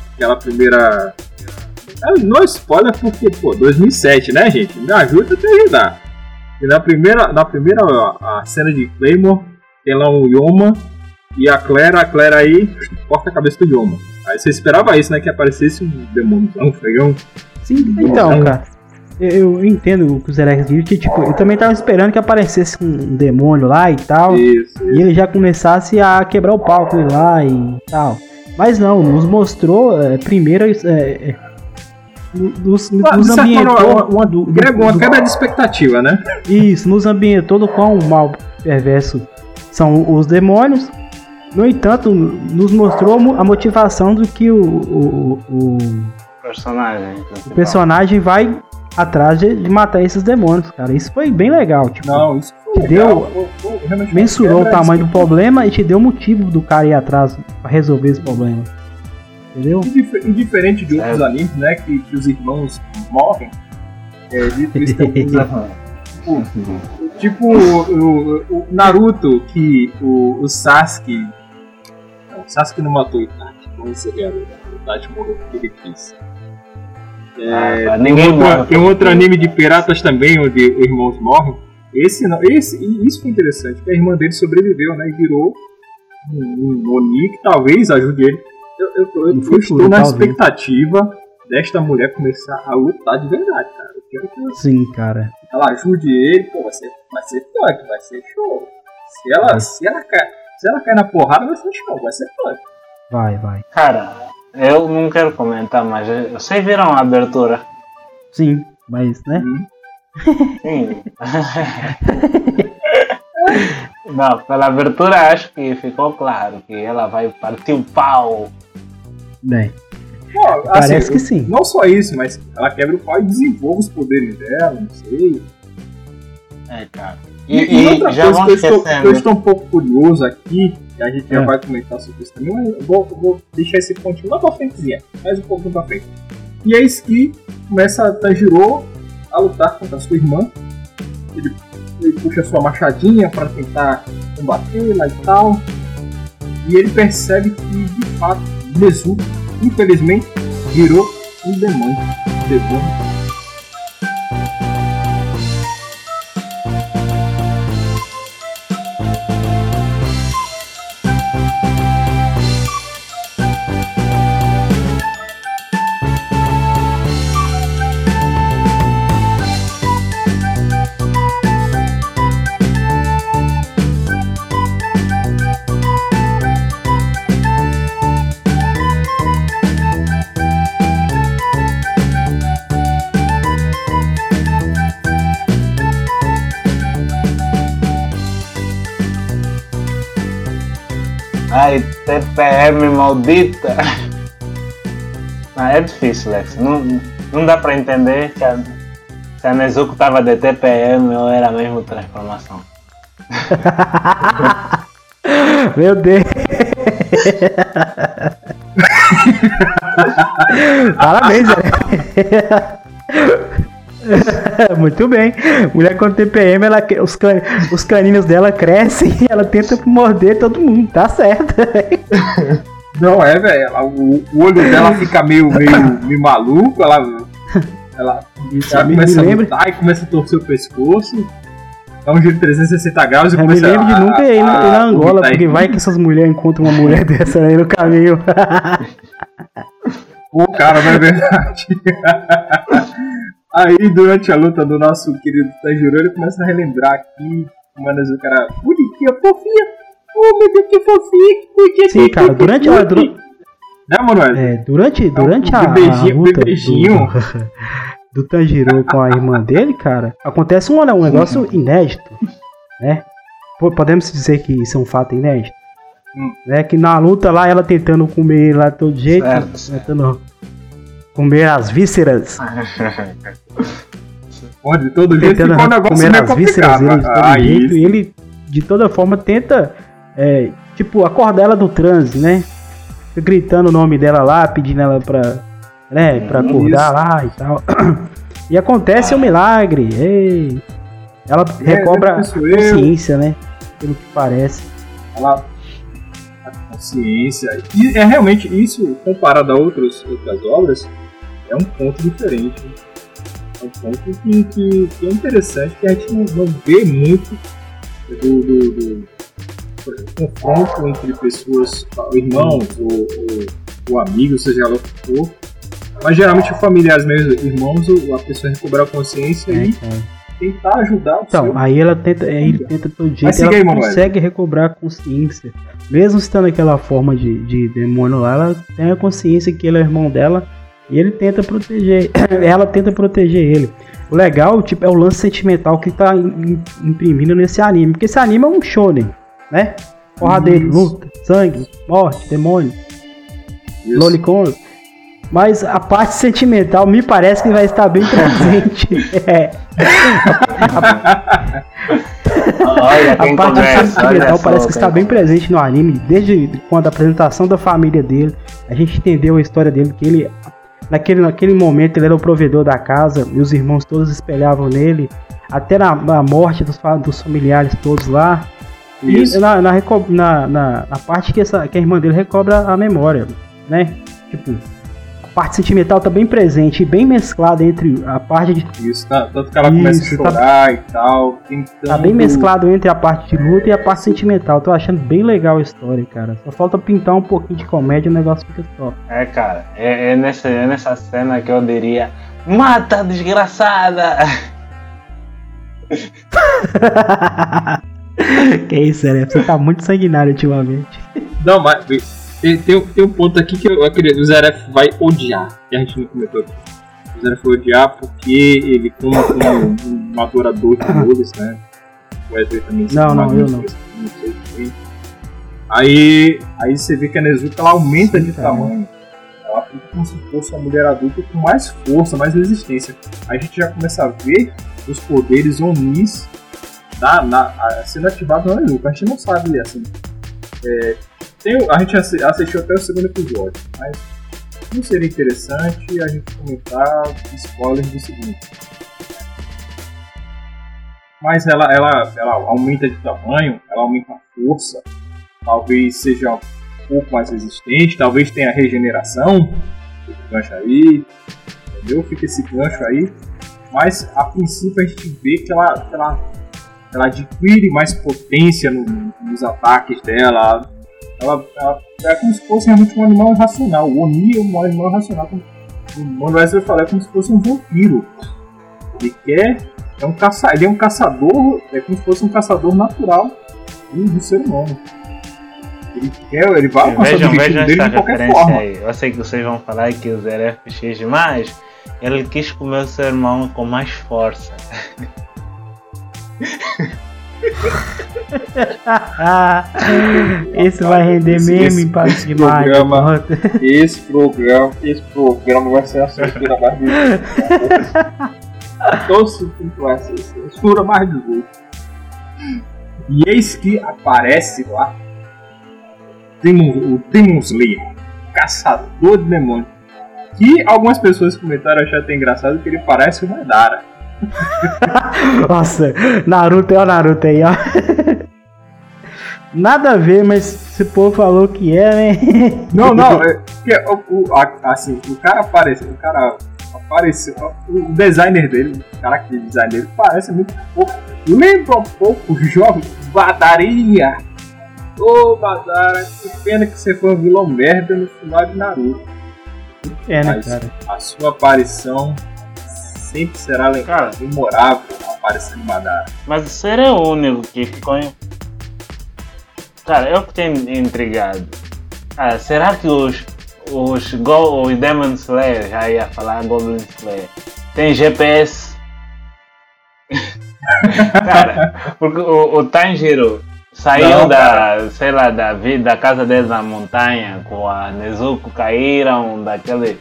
Não é spoiler porque, 2007, né, gente? Me ajuda a te ajudar. E na primeira a cena de Claymore, tem lá um Yoma e a Clara aí corta a cabeça do Yoma. Aí você esperava isso, né? Que aparecesse um demôniozão, um fregão. Sim, então, cara. Eu entendo o que o Zerex viu, que tipo, eu também tava esperando que aparecesse um demônio lá e tal. Isso. E ele já começasse a quebrar o palco lá e tal. Mas não, nos mostrou primeiro. Nos ambientou. Gregou uma quebra de expectativa, né? Isso, nos ambientou do quão mal perverso são os demônios. No entanto, nos mostrou a motivação do que o personagem vai atrás de matar esses demônios, cara. Isso foi bem legal, tipo. Não, isso foi legal. Mensurou o tamanho do problema e te deu o motivo do cara ir atrás pra resolver esse problema. Entendeu? Indiferente de outros animes, né, que os irmãos morrem, eles estão tipo o Naruto, que o Sasuke... Não, o Sasuke não matou o Itachi, como seria? O Itachi morreu porque ele quis. Tem outro anime de piratas também, onde irmãos morrem. Isso foi interessante, porque a irmã dele sobreviveu, né? E virou um Oni que talvez ajude ele Eu estou na expectativa desta mulher começar a lutar de verdade, cara. Eu quero que ela, sim, cara, ela ajude ele, pô, vai ser punk, vai ser show. Se ela cair na porrada, vai ser show, vai ser punk. Vai. Cara, eu não quero comentar, mas vocês viram a abertura? Sim, mas, né? Sim. Não, pela abertura acho que ficou claro que ela vai partir o pau. Bem, pô, parece assim, que sim. Não só isso, mas ela quebra o pau e desenvolve os poderes dela, não sei. É, cara. E outra já coisa que eu estou um pouco curioso aqui, e a gente já vai comentar sobre isso também, mas eu vou deixar esse pontinho lá pra frentezinha, mais um pouquinho pra frente. E eis que começa a Tanjiro a lutar contra a sua irmã. Ele puxa sua machadinha pra tentar combatê-la e tal. E ele percebe que, de fato, Jesus, infelizmente, virou um demônio. Ai, TPM maldita! Não, é difícil, Lex. Não dá pra entender se a Nezuko tava de TPM ou era mesmo transformação. Meu Deus! Parabéns, muito bem, mulher com TPM, ela, os caninos dela crescem e ela tenta morder todo mundo, tá certo? Não é, velho, o olho dela fica meio maluco, ela começa a lutar e começa a torcer o pescoço, dá um giro de 360 graus e começa a... Eu me lembro de nunca ir na Angola, porque vai que essas mulheres encontram uma mulher dessa aí no caminho. Pô, cara, não é verdade? Aí, durante a luta do nosso querido Tanjiro, ele começa a relembrar aqui, mano, o cara, bonitinha, fofinha, oh meu Deus, que fofinha. Sim, cara, durante a luta... Né, Manuel? É, durante a luta do Tanjiro com a irmã dele, cara, acontece um negócio inédito, né? Podemos dizer que isso é um fato inédito? Né? Que na luta lá, ela tentando comer lá todo jeito, tentando... comer as vísceras. Pode, todo jeito tentando fica um negócio comer meio as vísceras, ele, de todo jeito, e ele de toda forma tenta acordar ela do transe, né? Fica gritando o nome dela lá, pedindo ela pra acordar isso lá e tal. E acontece um milagre. Ei. Ela recobra a consciência, né? Pelo que parece. Ela... ciência, e é realmente isso, comparado a outras obras, é um ponto diferente, né? É um ponto que é interessante, que a gente não vê muito do confronto entre pessoas, irmãos ou amigos, seja lá o que for, mas geralmente familiares mesmo, irmãos, a pessoa recobrar a consciência e tentar ajudar o seu. Então, aí ele tenta todo jeito, ela consegue recobrar a consciência. Mesmo estando naquela forma de demônio lá, ela tem a consciência que ele é irmão dela e ele tenta proteger, ela tenta proteger ele. O legal, é o lance sentimental que tá imprimindo nesse anime, porque esse anime é um shonen, né? Porradeiro, luta, sangue, morte, demônio, lolicons. Mas a parte sentimental me parece que vai estar bem presente. A parte sentimental parece que está bem presente no anime. Desde quando a apresentação da família dele, a gente entendeu a história dele, que ele naquele momento ele era o provedor da casa e os irmãos todos espelhavam nele, até na morte dos familiares todos lá. Isso. E na parte que a irmã dele recobra a memória, né? Tipo, parte sentimental tá bem presente e bem mesclada entre a parte de... Isso, tanto que ela começa a chorar tá... e tal. Tentando... Tá bem mesclado entre a parte de luta e a parte sentimental. Tô achando bem legal a história, cara. Só falta pintar um pouquinho de comédia e o negócio fica top. É, cara. É nessa cena que eu diria... Mata, desgraçada! Que isso, né? Você tá muito sanguinário ultimamente. Não, mas tem um ponto aqui que eu queria. O Zeref vai odiar. Que a gente não comentou aqui. O Zeref vai odiar porque ele, como um adorador de todos, né? O Wesley também se não. Aí você vê que a Nezuko ela aumenta de tamanho. Ela fica como se fosse uma mulher adulta com mais força, mais resistência. Aí a gente já começa a ver os poderes onis sendo ativado na Nezuko. A gente não sabe assim. A gente assistiu até o segundo episódio, mas não seria interessante a gente comentar spoilers do segundo. Mas ela aumenta de tamanho, ela aumenta a força, talvez seja um pouco mais resistente, talvez tenha regeneração, esse gancho aí, entendeu? Fica esse gancho aí, mas a princípio a gente vê que ela adquire mais potência nos ataques dela. Ela é como se fosse realmente um animal irracional. O Oni é um animal irracional. O Mano Wesley fala, é como se fosse um vampiro. Ele é um caçador, é como se fosse um caçador natural do ser humano. Ele vai alcançar o objetivo dele de qualquer forma. Aí. Eu sei que vocês vão falar que o Zeref fez demais. Ele quis comer o seu irmão com mais força. Esse vai render meme para demais. Esse programa vai ser a censura mais de 18. Tô sentindo que vai ser a censura mais de 18. E eis que aparece lá o Demon Slayer, caçador de demônios, que algumas pessoas comentaram acharam até engraçado que ele parece o Madara. Nossa, Naruto aí, ó. Nada a ver, mas esse povo falou que é, né? Não, o cara apareceu, o designer dele, o cara que design dele parece muito pouco. Lembra um pouco o jogo Badaria. Ô, Badara, que pena que você foi um vilão merda no final de Naruto. É, né, mas, cara? A sua aparição... sempre será memorável aparecendo Madara. Mas o ser é o único que ficou... Cara, eu fiquei intrigado. Cara, será que os Demon Slayer, já ia falar Goblin Slayer, tem GPS? Cara, porque o Tanjiro saiu da casa dele na montanha com a Nezuko, caíram daquele...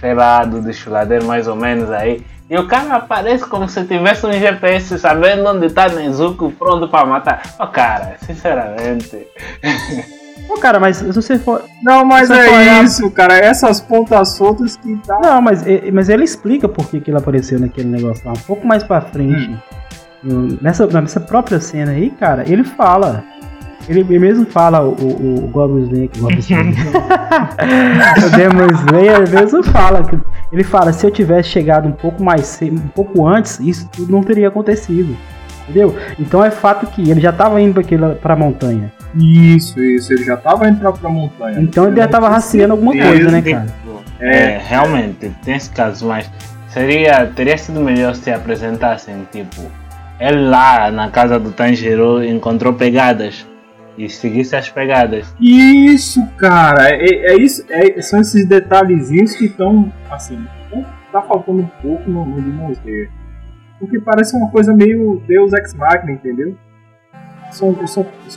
sei lá, do desfiladeiro mais ou menos aí. E o cara aparece como se tivesse um GPS sabendo onde tá Nezuko, pronto pra matar. Ó, cara, sinceramente. Ô, cara, mas se você for... Não, mas é olhar... isso, cara. Essas pontas soltas que tá... Não, mas ele explica por que ele apareceu naquele negócio lá. Um pouco mais pra frente. Nessa própria cena aí, cara, ele fala... Ele mesmo fala, o Goblin Slayer, o Demon Slayer mesmo fala. Ele fala, se eu tivesse chegado um pouco mais cedo, um pouco antes, isso tudo não teria acontecido. Entendeu? Então é fato que ele já estava indo pra montanha. Isso, ele já estava indo pra montanha. Então ele já estava rastreando alguma coisa, né, cara? É, realmente, tem esse caso, mas teria sido melhor se apresentassem, tipo, ele lá na casa do Tanjiro encontrou pegadas. E seguisse as pegadas. Isso, cara. São esses detalhezinhos que estão, assim, tá faltando um pouco no Demon Slayer. Porque parece uma coisa meio Deus Ex Machina, entendeu? São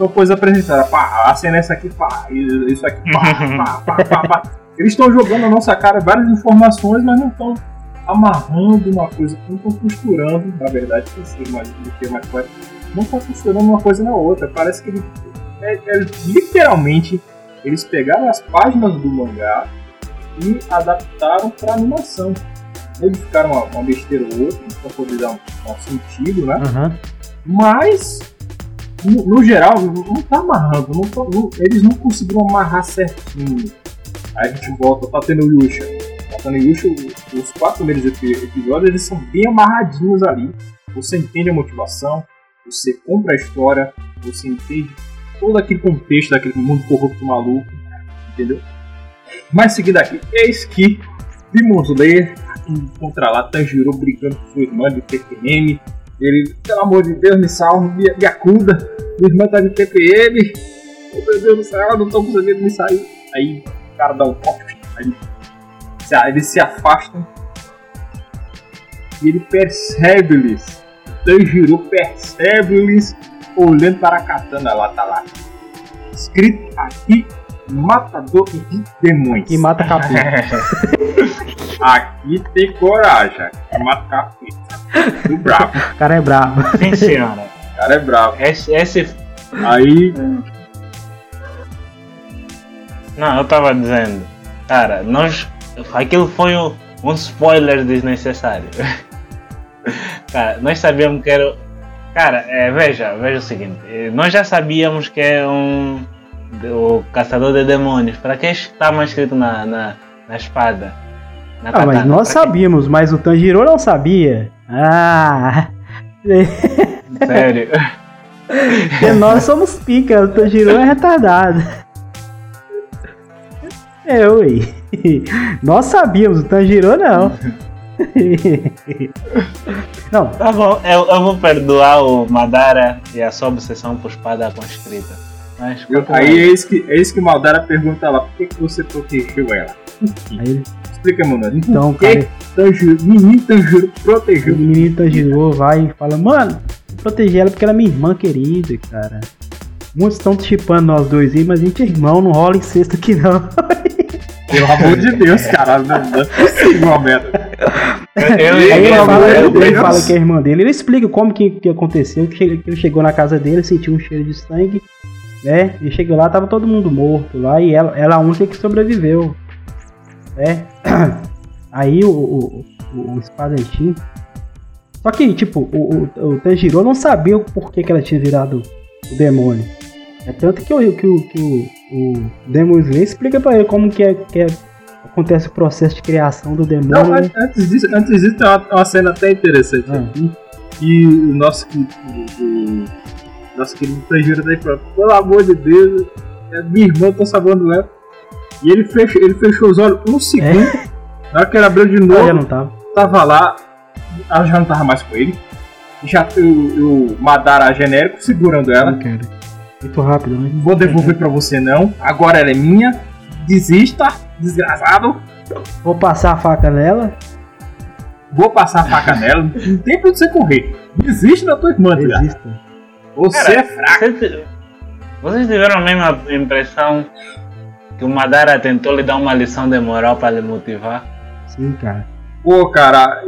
coisas apresentadas. Pá, a cena é essa aqui, pá, isso aqui, pá, pá, pá, pá. Eles estão jogando na nossa cara várias informações, mas não estão amarrando uma coisa, não estão costurando, na verdade, não estão costurando uma coisa na outra. Parece que ele... literalmente eles pegaram as páginas do mangá e adaptaram para animação. Modificaram uma besteira ou outra para poder dar um sentido, né? Uhum. Mas no geral não tá amarrando, eles não conseguiram amarrar certinho. Aí a gente volta, tá tendo o Yusha, Taniguchi, os 4 primeiros episódios, eles são bem amarradinhos ali. Você entende a motivação, você compra a história, você entende todo aquele contexto daquele mundo corrupto maluco, entendeu? Mas seguindo aqui, eis que Demon Slayer encontra lá Tanjiro brigando com sua irmã de TPM. Ele, pelo amor de Deus, me salve, me acuda, minha irmã tá de TPM. Oh, meu Deus do céu, não tô conseguindo me sair. Aí o cara dá um toque, aí eles se afastam e ele percebe-lhes. Tanjiro percebe-lhes olhando para a katana lá, tá lá escrito aqui: matador de demônios. E mata capeta. Aqui tem coragem. Mata capeta. Do brabo. O cara é brabo. Sim, senhora. O cara é brabo. Aí. Não, eu tava dizendo. Cara, nós. Aquilo foi um spoiler desnecessário. Cara, nós sabíamos que era. Cara, veja o seguinte. Nós já sabíamos que é um. O caçador de demônios, para que está mais escrito na espada? Na katana, mas nós sabíamos, mas o Tanjiro não sabia. Ah! Sério? Porque nós somos pica, o Tanjiro é retardado. Ui. Nós sabíamos, o Tanjiro não. Não. Tá bom, eu vou perdoar o Madara e a sua obsessão por espada constrita. Aí é isso que Madara pergunta lá: por que você protegeu ela? Aí, explica, mano. Então, por que menino Tanjiro protegeu? O menino Tanjiro vai e fala: mano, protege ela porque ela é minha irmã querida, cara. Muitos estão chipando nós dois aí, mas a gente é irmão, não rola incesto aqui não. Pelo amor de Deus, cara, não é possível, Alberto. Ele fala que é a irmã dele. Ele explica como que aconteceu, que ele chegou na casa dele, sentiu um cheiro de sangue. É, e chegou lá, tava todo mundo morto lá e ela a única que sobreviveu. É. Aí o espadantim. Só que, tipo, o Tanjiro não sabia o porquê que ela tinha virado o demônio. É tanto que o Demon Slayer explica pra ele como que acontece o processo de criação do demônio. Não, né? Antes disso tem uma cena até interessante aqui. E o nosso. Nosso querido Tanjiro daí falou: pelo amor de Deus, minha irmã, tô salvando ela. E ele fechou os olhos um segundo. Na hora que ele abriu de novo, ela já não tava lá, ela já não tava mais com ele. Já o Madara genérico segurando ela. Não quero. Muito rápido, né? Vou devolver pra você não. Agora ela é minha. Desista, desgraçado. Vou passar a faca nela. Não tem pra você correr. Desiste da tua irmã, desista. Você é fraco. Vocês tiveram a mesma impressão que o Madara tentou lhe dar uma lição de moral para lhe motivar? Sim, cara. Pô, cara,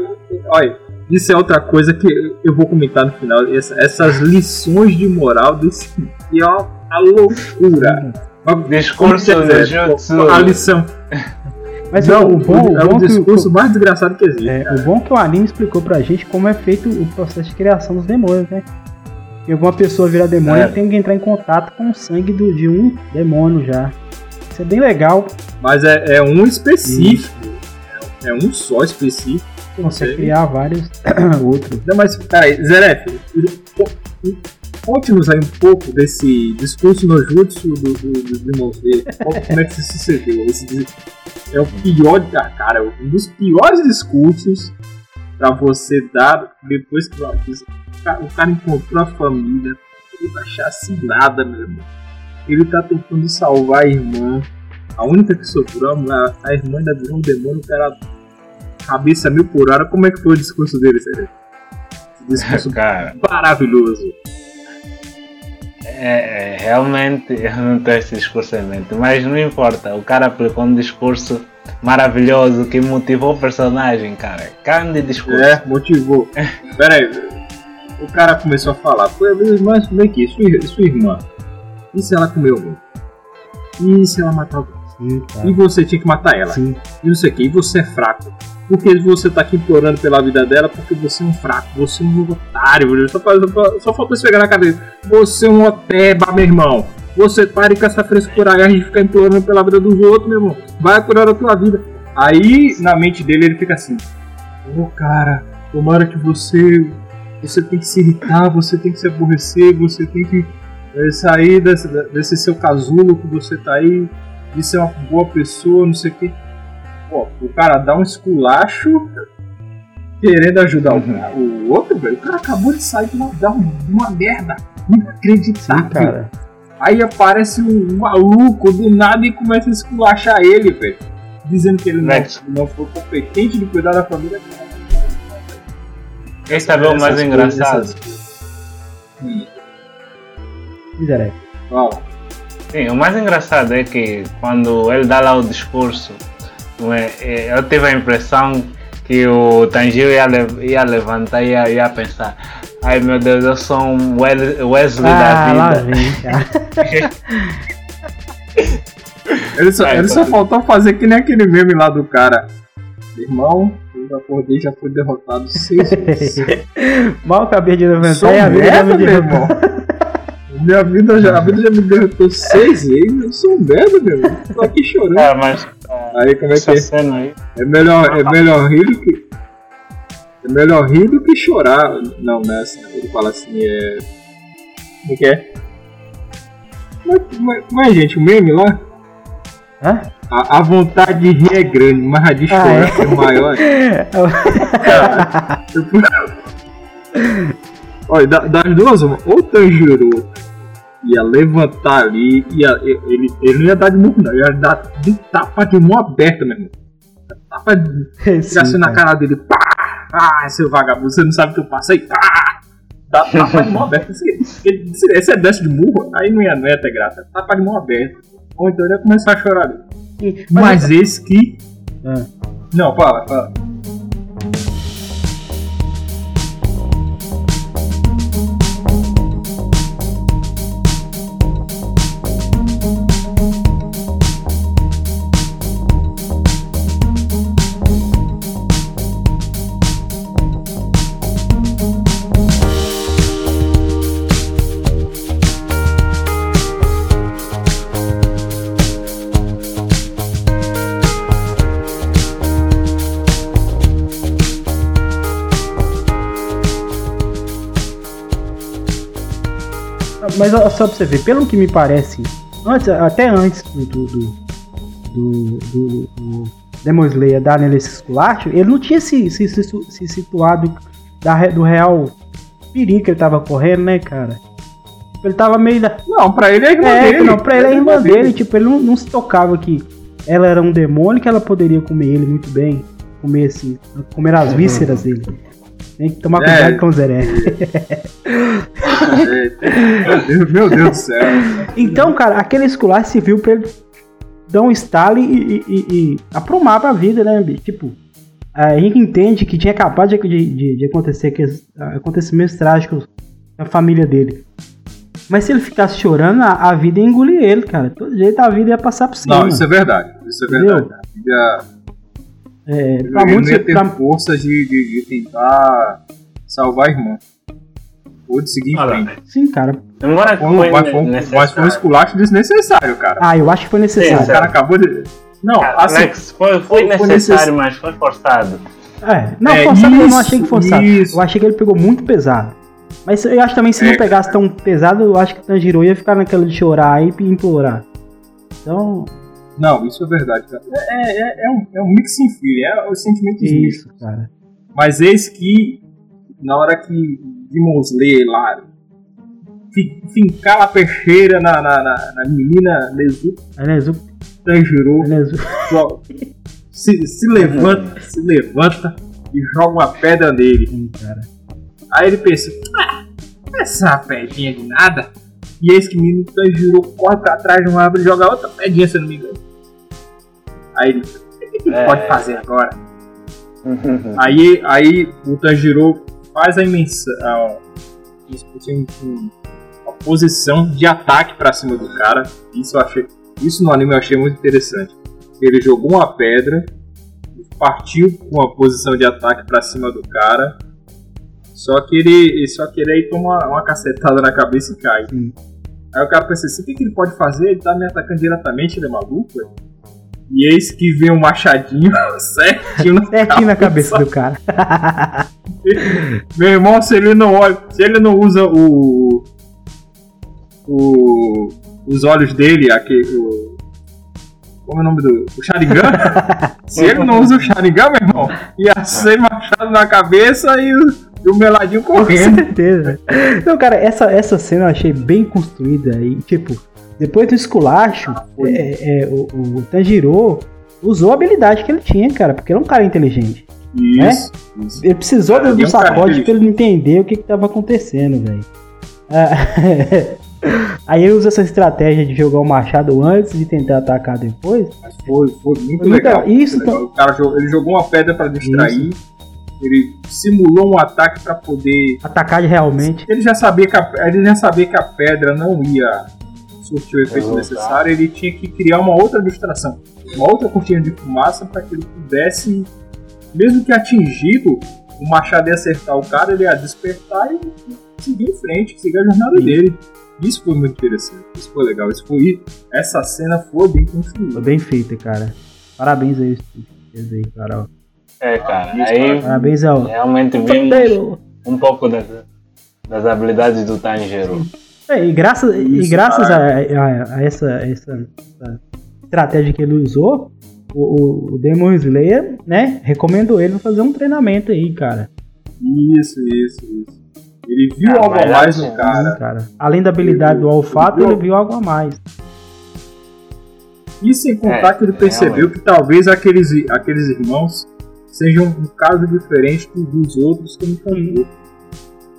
olha, isso é outra coisa que eu vou comentar no final. Essas lições de moral desse que é uma loucura. Discurso do Jutsu. A lição. Mas não, o bom discurso mais desgraçado que existe. O bom que o anime explicou pra gente como é feito o processo de criação dos demônios, né? E uma pessoa virar demônio tem que entrar em contato com o sangue de um demônio já. Isso é bem legal. Mas é um específico. É um só específico. Você criar vários outros. Não, mas peraí, Zeref, conte-nos aí um pouco desse discurso no jutsu do Demon Slayer. Como é que isso sucedeu? Esse é o pior, cara, um dos piores discursos pra você dar depois que o cara encontrou a família, ele tá chacinado, meu irmão. Ele tá tentando salvar a irmã. A única que sobrou, a irmã ainda virou um demônio, o cara cabeça 1000 por hora. Como é que foi o discurso dele, sério? Esse discurso cara, maravilhoso. Realmente, eu não tenho esse discurso em mente, mas não importa. O cara aplicou um discurso maravilhoso que motivou o personagem, cara. Grande discurso. Motivou. Pera aí. O cara começou a falar: pô, mas como é que sua irmã? E se ela comeu alguém? E se ela matar alguém? Sim, tá. E você tinha que matar ela? Sim. E não sei o que, e você é fraco. Porque você tá aqui implorando pela vida dela porque você é um fraco, você é um otário. Só faltou se pegar na cabeça: você é um oteba, meu irmão. Você pare com essa frescura aí de ficar implorando pela vida dos outros, meu irmão. Vai curar a tua vida. Aí, na mente dele, ele fica assim: ô, cara, tomara que você tem que se irritar, você tem que se aborrecer, você tem que sair desse seu casulo que você tá aí, de ser uma boa pessoa, não sei o quê. Pô, o cara dá um esculacho querendo ajudar o outro, velho. O cara acabou de sair de uma merda inacreditável. Cara. Aí aparece um maluco do nada e começa a esculachar ele, velho. Dizendo que ele não foi competente de cuidar da família. Quer saber o mais engraçado? Direto. Sim, o mais engraçado é que quando ele dá lá o discurso, eu tive a impressão que o Tanjiro ia levantar e ia pensar: ai meu Deus, eu sou um Wesley da vida. Ele só faltou fazer que nem aquele meme lá do cara. Irmão, eu já acordei, já fui derrotado 6 vezes. Mal acabei de levantar sou e a vida merda, já me derrotou. A vida já me derrotou 6 vezes. Eu sou um merda, meu irmão. Tô aqui chorando. Aí como é que é? É melhor rir do que... É melhor rir do que chorar. Não, né? Ele fala assim, Como é que é? Mas gente, o meme lá... Hã? A vontade de rir é grande, mas a de chorar é maior. Olha, das duas, ou o Tanjiro ia levantar ali, ele não ia dar de murro, não, ia dar de tapa de mão aberta, meu irmão. Tapa de na cara dele, pá! Ah, seu vagabundo, você não sabe o que eu passo aí, pá! Tapa de mão aberta. Se ele desce de murro, aí não ia ter graça, tapa de mão aberta. Ou então ele ia começar a chorar ali. Mas esse que... Não, fala. Mas só pra você ver, pelo que me parece, até antes do Demon Slayer dar nele esse esculacho, ele não tinha se situado do real perigo que ele tava correndo, né, cara? Ele tava meio... Não, pra ele é irmã dele. Não, pra ele é irmã dele, tipo, ele não se tocava que ela era um demônio, que ela poderia comer ele muito bem, comer as vísceras dele. Tem que tomar cuidado com o Zeré. Meu Deus do céu. Então, cara, aquele esculacho serviu pra ele dar um estalo e aprumar pra vida, né? Tipo, a gente entende que tinha capaz de acontecer acontecimentos trágicos na família dele. Mas se ele ficasse chorando, a vida ia engolir ele, cara. Todo jeito a vida ia passar por cima. Não, isso é verdade. Isso é verdade. Ele não ia ter força de tentar salvar a irmã. Ou de seguir em frente. Sim, cara. Mas foi um esculacho desnecessário, cara. Ah, eu acho que foi necessário. Sim, o cara acabou de... Não, cara, assim... Alex, foi necessário, mas foi forçado. Forçado isso, eu não achei que forçado. Isso. Eu achei que ele pegou muito pesado. Mas eu acho também, se não pegasse tão pesado, eu acho que o Tanjiro ia ficar naquela de chorar e implorar. Então... Não, isso é verdade, cara. É um mix sem fio, é os sentimentos mixtos. Cara. Mas eis que, na hora que Demon Slayer lá fincar a peixeira na menina Nezuko, Tanjiro se levanta e joga uma pedra nele. Cara. Aí ele pensa, essa pedrinha de nada. E eis que o menino Tanjiro corre pra trás de uma árvore e joga outra pedrinha, se eu não me engano. Aí ele, o que pode fazer agora? Aí o Tanjiro faz a imensa a posição de ataque pra cima do cara. Isso no anime eu achei muito interessante. Ele jogou uma pedra, partiu com a posição de ataque pra cima do cara. Só que ele aí toma uma cacetada na cabeça e cai. Aí o cara pensa assim, o que ele pode fazer? Ele tá me atacando diretamente, ele é maluco, velho? E eis que vem um machadinho certinho na cabeça. Na cabeça do cara. Meu irmão, se ele não usa os olhos dele, aquele, como é o nome do... o Sharingan? Se ele não usa o Sharingan, meu irmão, ia ser machado na cabeça e o meladinho correndo. Com certeza. Então, cara, essa cena eu achei bem construída e, tipo, depois do esculacho, o Tanjiro usou a habilidade que ele tinha, cara, porque ele é um cara inteligente. Isso, né? Isso. Ele precisou do sacode pra ele entender o que tava acontecendo, velho. Aí ele usa essa estratégia de jogar o machado antes de tentar atacar depois. Foi muito legal. Isso, legal. O cara ele jogou uma pedra pra distrair. Isso. Ele simulou um ataque pra poder atacar realmente. Ele já sabia que a pedra não ia surtir o efeito necessário. Ele tinha que criar uma outra distração, uma outra cortina de fumaça, pra que ele pudesse, mesmo que atingido, o machado ia acertar o cara, ele ia despertar e seguir em frente, seguir a jornada dele. Isso foi muito interessante, isso foi legal, essa cena foi bem construída. Foi bem feita, cara. Parabéns aí, Carol. É, cara, aí parabéns ao... realmente vimos um pouco das habilidades do Tanjiro. É, e graças a essa estratégia que ele usou, o Demon Slayer, né, recomendou ele fazer um treinamento aí, cara. Isso. Ele viu algo a mais no cara. Além da habilidade do olfato, ele viu algo a mais. E sem contar que ele percebeu que talvez aqueles irmãos sejam um caso diferente dos outros que ele encontrou.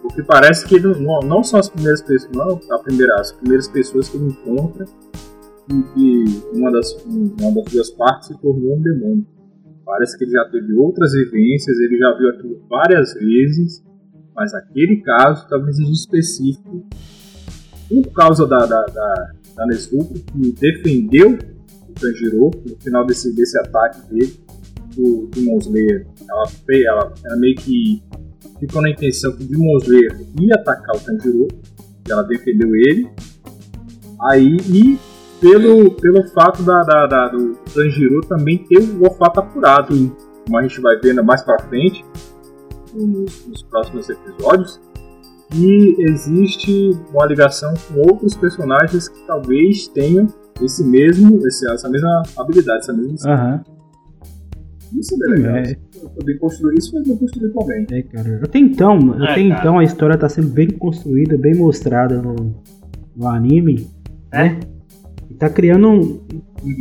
Porque parece que não são as primeiras pessoas, as primeiras pessoas que ele encontra e que uma das duas partes se tornou um demônio. Parece que ele já teve outras vivências, ele já viu aquilo várias vezes. Mas aquele caso talvez seja específico por causa da Nezuko, que defendeu o Tanjiro no final desse ataque dele do Demon Slayer. Ela meio que ficou na intenção que o Demon Slayer ia atacar o Tanjiro, que ela defendeu ele. Aí, e pelo fato do Tanjiro também ter o olfato apurado, como a gente vai vendo mais pra frente nos próximos episódios, e existe uma ligação com outros personagens que talvez tenham essa mesma habilidade, essa mesma skill. Isso é bem legal. Isso foi bem construído também. É, cara. Até então a história está sendo bem construída, bem mostrada no anime, né? E tá criando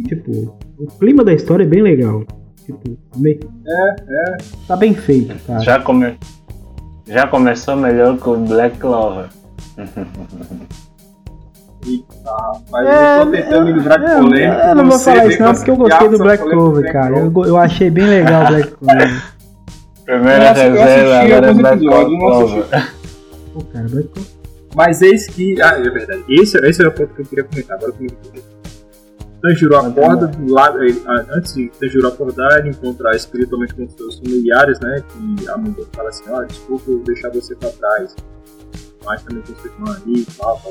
tipo, o clima da história é bem legal. Tá bem feito, cara. Já começou melhor que o Black Clover. Mas eu tô tentando me livrar de polêmica. Eu não vou falar isso não, porque eu gostei do Black Clover, cara. Eu achei bem legal o Black Clover. Primeira reserva, agora é Black Clover. Pô, cara, Black Clover. Mas eis que... Ah, é verdade. Esse era o ponto que eu queria comentar. Agora eu vou comentar. Tanjiro acorda do lado. Antes de Tanjiro acordar, ele encontra espiritualmente com os seus familiares, né? Que a mãe dele fala assim: ó, desculpa eu deixar você pra trás, mas também tem sua irmã ali, tal.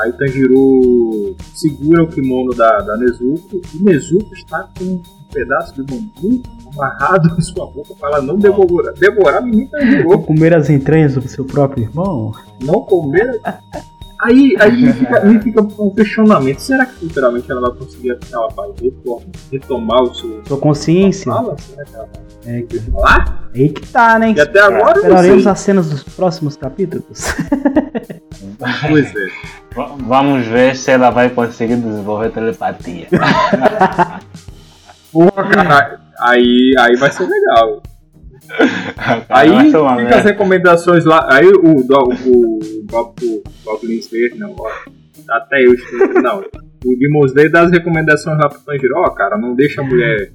Aí Tanjiro segura o kimono da Nezuko, e Nezuko está com um pedaço de bambu amarrado em sua boca para ela não devorar menino Tanjiro. Não comer as entranhas do seu próprio irmão? Não comer. Aí fica um questionamento. Será que futuramente ela vai conseguir retomar o sua consciência? Fala? Será que ela vai falar? Aí que tá, né? E até agora esperaremos as cenas dos próximos capítulos. Pois é. Vamos ver se ela vai conseguir desenvolver telepatia. Pô, caralho. Aí vai ser legal. Aí fica as recomendações lá. Aí o Goblin Slayer, não, ó, até eu estou. Não, o Demon Slayer dá as recomendações lá pro Tanjiro, ó, cara, não deixa a mulher.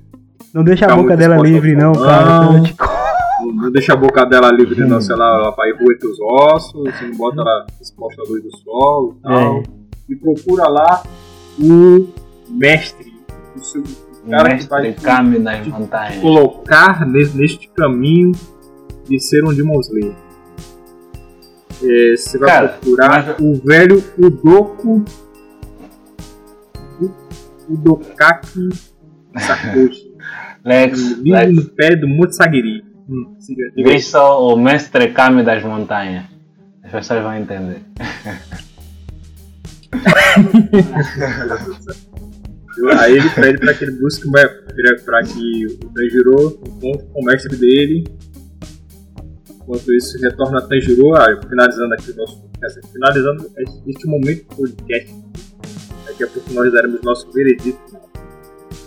Não deixa a boca dela livre, não, cara. Não deixa a boca dela livre, não, sei lá, ela vai roer teus ossos, você não bota ela exposta à luz do sol e tal. É. E procura lá o mestre, o seu. O cara que vai te colocar neste caminho de ser um Demon Slayer. Você vai procurar o velho Udokaki Sacoche. Lex. No pé do Mutsagiri. Veja só o mestre Kami das montanhas. As pessoas vão entender. Aí ele pede para que ele busque, para que o Tanjiro encontre o comércio dele. Enquanto isso, retorna a Tanjiro, finalizando aqui o nosso podcast. Finalizando este momento do podcast. Daqui a pouco nós daremos nosso veredito.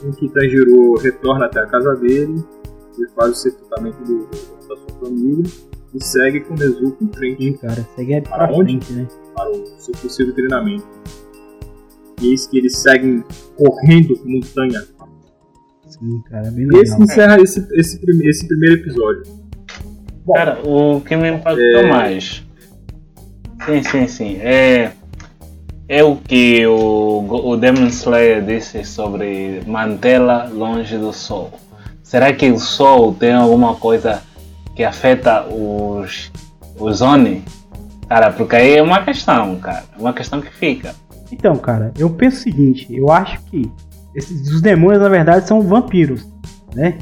Em que Tanjiro retorna até a casa dele, ele faz o sepultamento da sua família e segue com o Nezuko em frente. Sim, cara, segue para onde? Frente, né? Para o seu possível treinamento. E eis que eles seguem correndo montanha. Sim, cara, bem legal. E esse encerra esse primeiro episódio. Bom, cara, o que me impactou mais... Sim. É o que o Demon Slayer disse sobre mantê-la longe do sol. Será que o sol tem alguma coisa que afeta os Oni? Cara, porque aí é uma questão, cara. É uma questão que fica. Então, cara, eu penso o seguinte. Eu acho que os demônios, na verdade, são vampiros, né?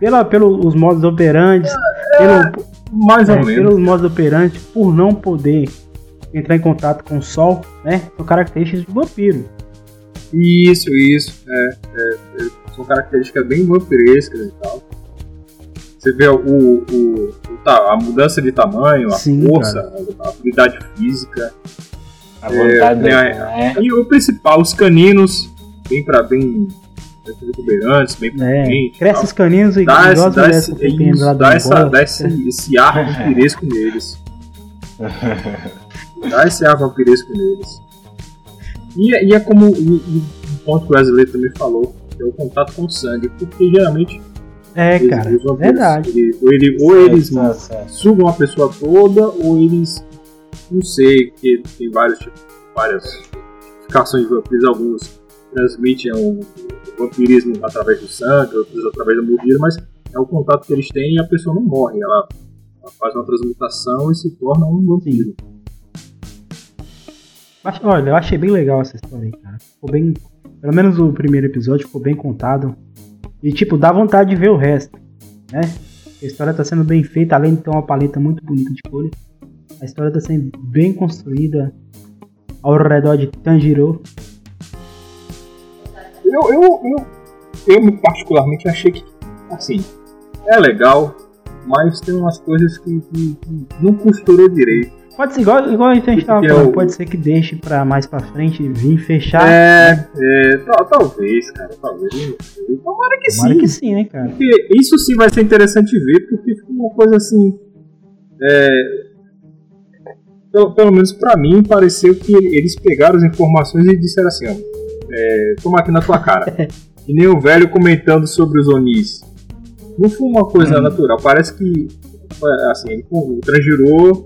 Pelos modos operantes. Pelos modos operantes, por não poder entrar em contato com o sol, né? São características de vampiro. Isso. São características bem vampirescas e tal. Você vê a mudança de tamanho, a Sim, força, cara. A habilidade física. A vontade. E o principal, os caninos, bem exuberantes, bem potentes. Cresce os caninos e dá esse ar vampiresco neles. Dá esse ar vampiresco neles. E é como um ponto que o brasileiro também falou, que é o contato com o sangue, porque geralmente eles sugam a pessoa toda, ou eles, não sei, que tem várias classificações de vampiros. Alguns transmitem o vampirismo através do sangue, outros através da mordida, mas é o contato que eles têm e a pessoa não morre, ela faz uma transmutação e se torna um vampiro. Mas, olha, eu achei bem legal essa história aí, cara. Ficou bem... Pelo menos o primeiro episódio ficou bem contado. E, dá vontade de ver o resto, né? A história tá sendo bem feita, além de ter uma paleta muito bonita de cores. A história tá sendo bem construída ao redor de Tanjiro. Eu particularmente achei que, assim, é legal, mas tem umas coisas que não costurou direito. Pode ser, igual a gente estava falando, pode ser que deixe pra mais pra frente e vir fechar. Talvez, cara, talvez. Tomara que sim, né, cara? Porque isso sim vai ser interessante ver, porque fica uma coisa assim... Pelo menos pra mim, pareceu que eles pegaram as informações e disseram assim, ó... toma aqui na tua cara. E nem o velho comentando sobre os Onis. Não foi uma coisa natural, parece que... Assim, o Tanjiro...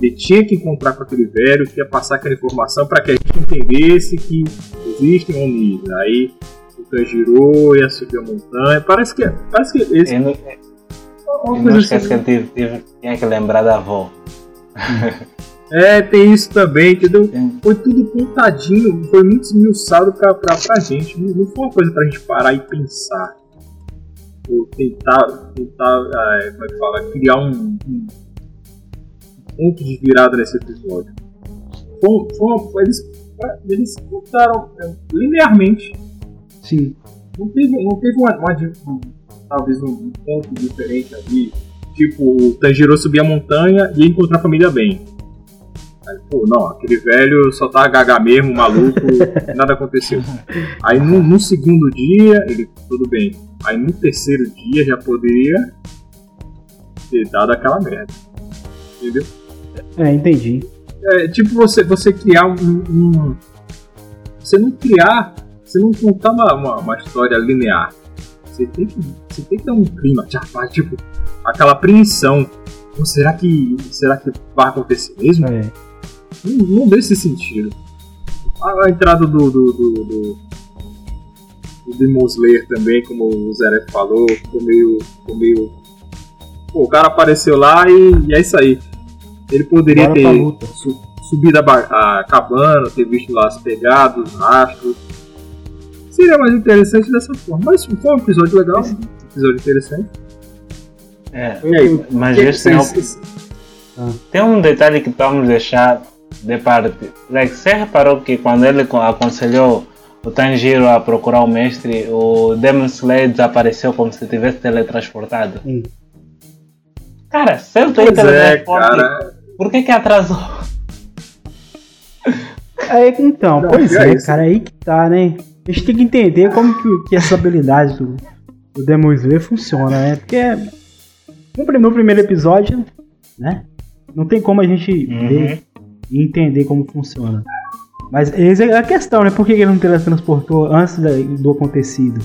Ele tinha que encontrar com aquele velho, que ia passar aquela informação para que a gente entendesse que existem Onis. Aí o Tanjiro ia subir a montanha. Parece que esse... Eu não esquece assim, que eu tinha que lembrar da avó. Tem isso também, entendeu? Foi tudo contadinho, foi muito esmiuçado pra gente. Não foi uma coisa pra gente parar e pensar. Ou tentar criar um ponto de virada nesse episódio. Eles contaram linearmente. Sim. Não teve talvez um ponto diferente ali. Tipo, o Tanjiro subir a montanha e encontrar a família bem. Aí, aquele velho só tá gaga mesmo, maluco, nada aconteceu. Aí no segundo dia, ele, tudo bem. Aí no terceiro dia já poderia ter dado aquela merda. Entendeu? Entendi. Você criar você não contar uma história linear. Você tem que dar um clima, tipo, aquela apreensão. Será que vai acontecer mesmo? Não deu esse sentido. A entrada do Demon Slayer também, como o Zeref falou, ficou meio... o cara apareceu lá e é isso aí. Ele poderia ter subido a cabana, ter visto lá as pegadas, os rastros. seria mais interessante dessa forma. Mas foi um episódio legal, um episódio interessante. É, e aí, mas esse tem um detalhe que vamos deixar de parte. Like, você reparou que quando ele aconselhou o Tanjiro a procurar o mestre, o Demon Slayer desapareceu como se tivesse teletransportado? Cara, se ele tem teletransporte, por que atrasou? Aí, então, não, pois é, cara, aí que tá, né? A gente tem que entender como que essa habilidade do Demon Slayer funciona, né? Porque no primeiro episódio, né? Não tem como a gente ver e entender como funciona. Mas essa é a questão, né? Por que ele não teletransportou antes do acontecido?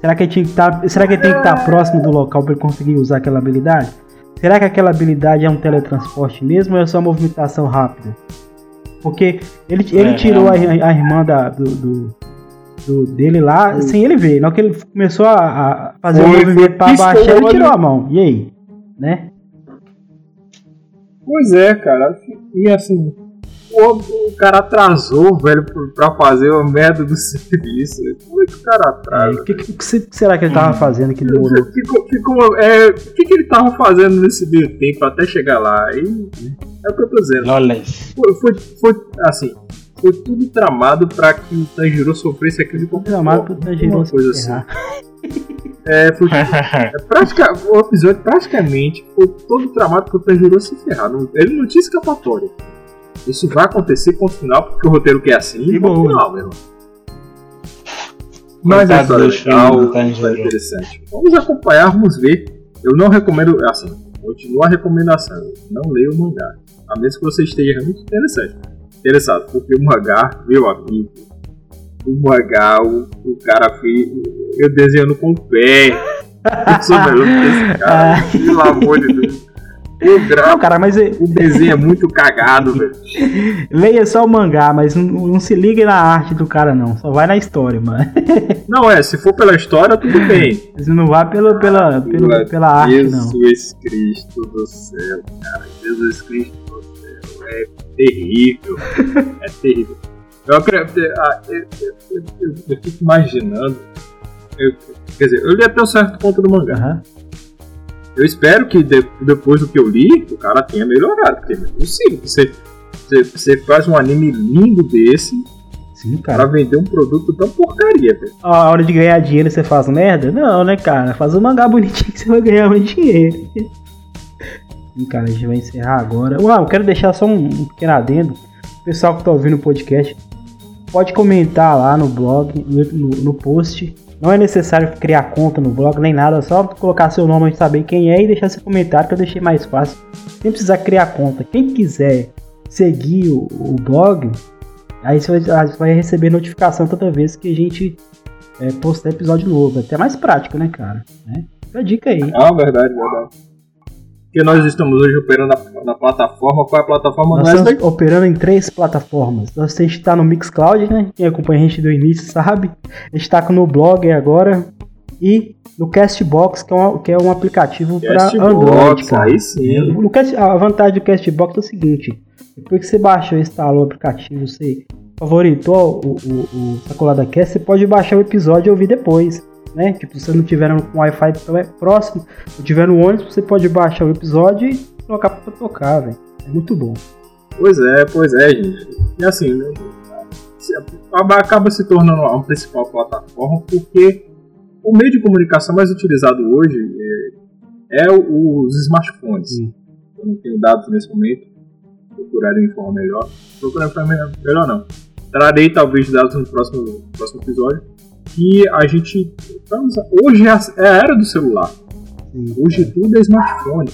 Será que ele tem que estar próximo do local para ele conseguir usar aquela habilidade? Será que aquela habilidade é um teletransporte mesmo ou é só uma movimentação rápida? Porque ele tirou a irmã dele lá sem ele ver. Na hora que ele começou a fazer o movimento para baixar, ele tirou a mão. E aí? Né? Pois é, cara. E assim, o cara atrasou, velho, pra fazer a merda do serviço. Como é que o cara atrasa? O que será que ele tava fazendo que demorou? O que ele tava fazendo nesse meio tempo até chegar lá? É o que eu tô dizendo. Olha. Foi assim, foi tudo tramado pra que o Tanjiro sofresse aquele comportamento. Uma coisa assim. O episódio praticamente foi todo tramado pro Tanjiro se ferrar. Ele não tinha escapatória. Isso vai acontecer ponto final, porque o roteiro quer assim e ponto final, meu irmão. Mas é legal, é interessante. Vamos acompanhar, vamos ver. Eu não recomendo, assim, continua a recomendação. Não leia o mangá, a menos que você esteja realmente interessado, porque o mangá, meu amigo, o cara fez eu desenhando com o pé. Eu sou melhor que esse cara, pelo amor de Deus. Não, cara, mas o desenho é muito cagado, velho. Leia só o mangá, mas não se ligue na arte do cara, não. Só vai na história, mano. Não, se for pela história, tudo bem. Mas não vai pela arte, Jesus não. Jesus Cristo do céu, cara. Jesus Cristo do céu. É terrível. É terrível. Eu fico imaginando. Quer dizer, eu li até um certo ponto do mangá. Eu espero que depois do que eu li, o cara tenha melhorado, porque não é possível. Você faz um anime lindo desse. Sim, cara. Pra vender um produto tão porcaria, velho. A hora de ganhar dinheiro você faz merda? Não, né, cara? Faz um mangá bonitinho que você vai ganhar mais dinheiro. Sim, cara, a gente vai encerrar agora. Eu quero deixar só um pequeno adendo. O pessoal que tá ouvindo o podcast, pode comentar lá no blog, no post. Não é necessário criar conta no blog, nem nada, só colocar seu nome, a gente saber quem é e deixar seu comentário que eu deixei mais fácil, sem precisar criar conta. Quem quiser seguir o blog, aí você vai receber notificação toda vez que a gente postar episódio novo. Até mais prático, né, cara? Fica a dica aí. Ah, verdade. Porque nós estamos hoje operando na plataforma. Qual é a plataforma? Nós estamos operando em 3 plataformas. Nós, a gente está no Mixcloud, né? Quem acompanha a gente do início sabe. A gente está no blog agora. E no Castbox, que é um aplicativo para Android. Cara. Aí sim. A vantagem do Castbox é o seguinte. Depois que você baixou e instalou o aplicativo, você favoritou o Sacolada Cast, você pode baixar o episódio e ouvir depois. Né? Tipo, se você não tiver um Wi-Fi próximo, se tiver no ônibus, você pode baixar o episódio e colocar pra tocar, velho. É muito bom. Pois é, gente. E assim, né? Acaba se tornando a principal plataforma porque o meio de comunicação mais utilizado hoje é os smartphones. Eu não tenho dados nesse momento. Procurarei de forma melhor. Trarei talvez dados no próximo episódio. Que a gente. Hoje é a era do celular. Hoje tudo é smartphone.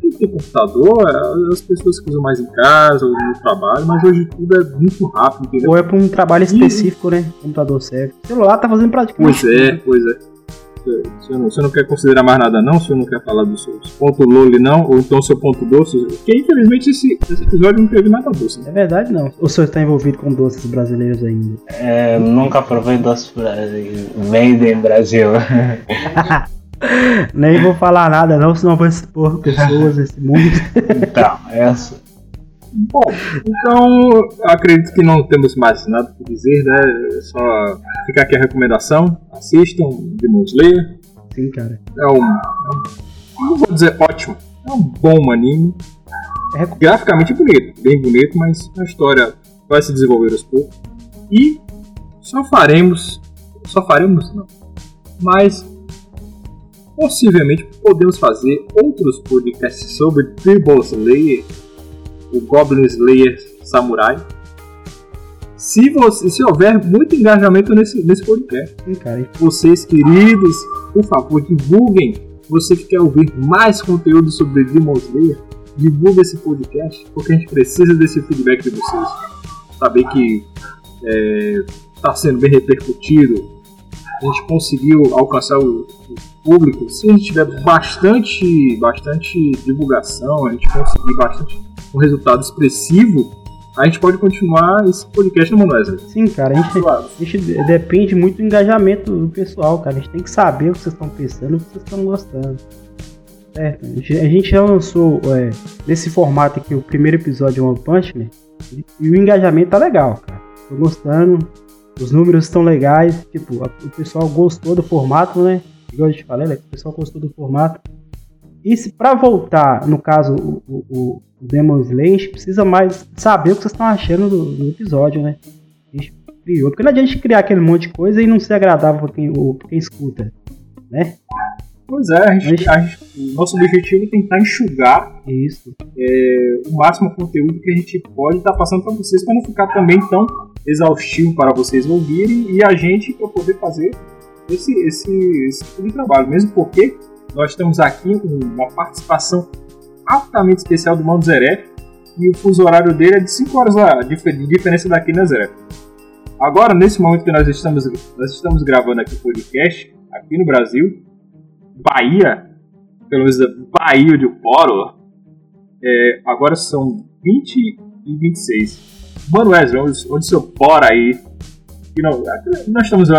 Tem que ter computador, as pessoas que usam mais em casa, ou no trabalho, mas hoje tudo é muito rápido, entendeu? Ou é para um trabalho específico, né? O computador serve. O celular tá fazendo praticamente. Pois é. Você não quer considerar mais nada, não? Você não quer falar dos seus pontos loli, não? Ou então seu ponto doce? Porque infelizmente esse episódio não teve nada doce. É verdade, não. O senhor está envolvido com doces brasileiros ainda? Nunca provei doce brasileiro. Made in Brasil. Nem vou falar nada, não, senão vou expor pessoas nesse mundo. Então, Bom, então acredito que não temos mais nada para dizer, né? Só ficar aqui a recomendação. Assistam Demon Slayer. Sim, cara. Não vou dizer ótimo. É um bom anime. É. Graficamente bonito, bem bonito, mas a história vai se desenvolver aos poucos. E só faremos não. Mas possivelmente podemos fazer outros podcasts sobre Demon Slayer, o Goblin Slayer Samurai. Se houver muito engajamento nesse podcast. Sim, cara. Vocês, queridos, por favor, divulguem. Você que quer ouvir mais conteúdo sobre Demon Slayer, divulgue esse podcast, porque a gente precisa desse feedback de vocês. Saber que está sendo bem repercutido. A gente conseguiu alcançar o público. Se a gente tiver bastante divulgação, a gente conseguir bastante um resultado expressivo, a gente pode continuar esse podcast no Monésio. Sim, cara, a gente depende muito do engajamento do pessoal, cara. A gente tem que saber o que vocês estão pensando, o que vocês estão gostando. Certo? A gente já lançou nesse formato aqui o primeiro episódio One Punch Man, e o engajamento tá legal, cara. Tô gostando, os números estão legais, tipo, o pessoal gostou do formato, né? Igual eu te falei, né? O pessoal gostou do formato. E se pra voltar, no caso, o Demon Slayer, a gente precisa mais saber o que vocês estão achando do episódio, né? A gente criou. Porque não adianta a gente criar aquele monte de coisa e não ser agradável pra quem escuta, né? Pois é, o nosso objetivo é tentar enxugar o máximo conteúdo que a gente pode estar passando pra vocês, pra não ficar também tão exaustivo para vocês ouvirem e a gente pra poder fazer esse tipo de trabalho. Mesmo porque nós estamos aqui com uma participação altamente especial do Mano Zeref. E o fuso horário dele é de 5 horas de diferença daqui, né, Zeref? Agora, nesse momento que nós estamos gravando aqui o podcast, aqui no Brasil, Bahia, pelo menos Bahia de Poro, agora são 20 e 26. Mano Wesley, onde seu Poro aí? Nós estamos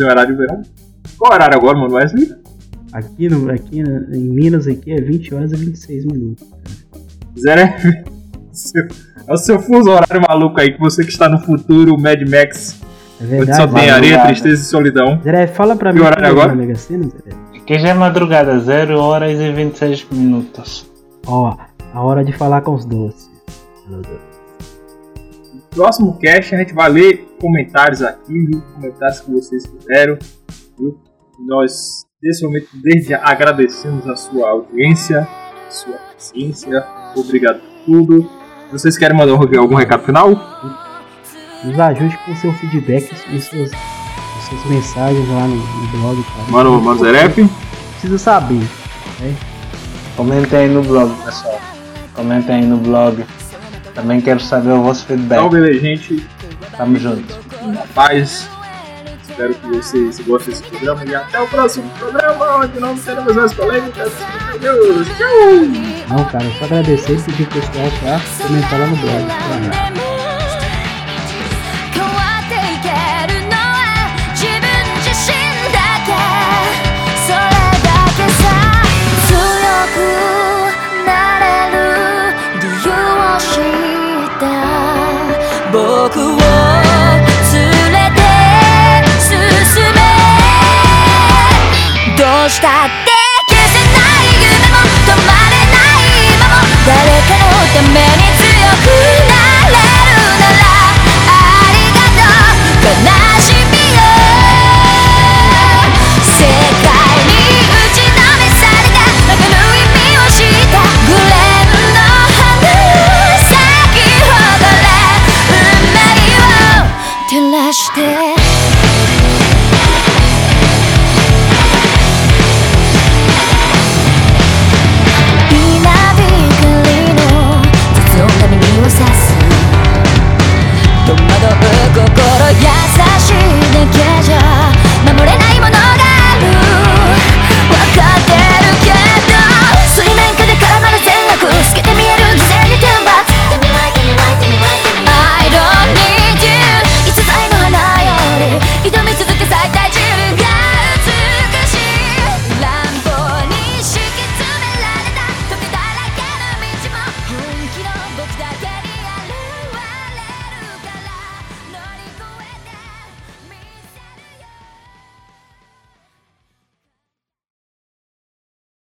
em horário de verão. Qual horário agora, Mano Wesley? Aqui em Minas aqui é 20 horas e 26 minutos. Zero é o seu fuso horário maluco aí, que você que está no futuro, Mad Max. É verdade, onde só tem areia, tristeza e solidão. Zé, fala pra mim horário agora? Mega Sena, aqui já é madrugada, 0 horas e 26 minutos. Ó, a hora de falar com os doces. No próximo cast a gente vai ler comentários aqui, viu? Comentários que vocês fizeram, viu? Nós, nesse momento, desde já agradecemos a sua audiência, a sua paciência. Obrigado por tudo. Vocês querem mandar algum recado final? Nos ajude com seu feedback e suas mensagens lá no blog, cara. Mano Zerep? Precisa saber, né? Comenta aí no blog, pessoal. Comenta aí no blog. Também quero saber o vosso feedback. Então, beleza, gente. Tamo junto. Rapaz. Espero que vocês gostem desse programa e até o próximo programa, onde não teremos mais polêmicas. Meu Deus, tchau! Não, cara, só agradecer e pedir pro pessoal pra comentar lá no blog. Tá? Walk away.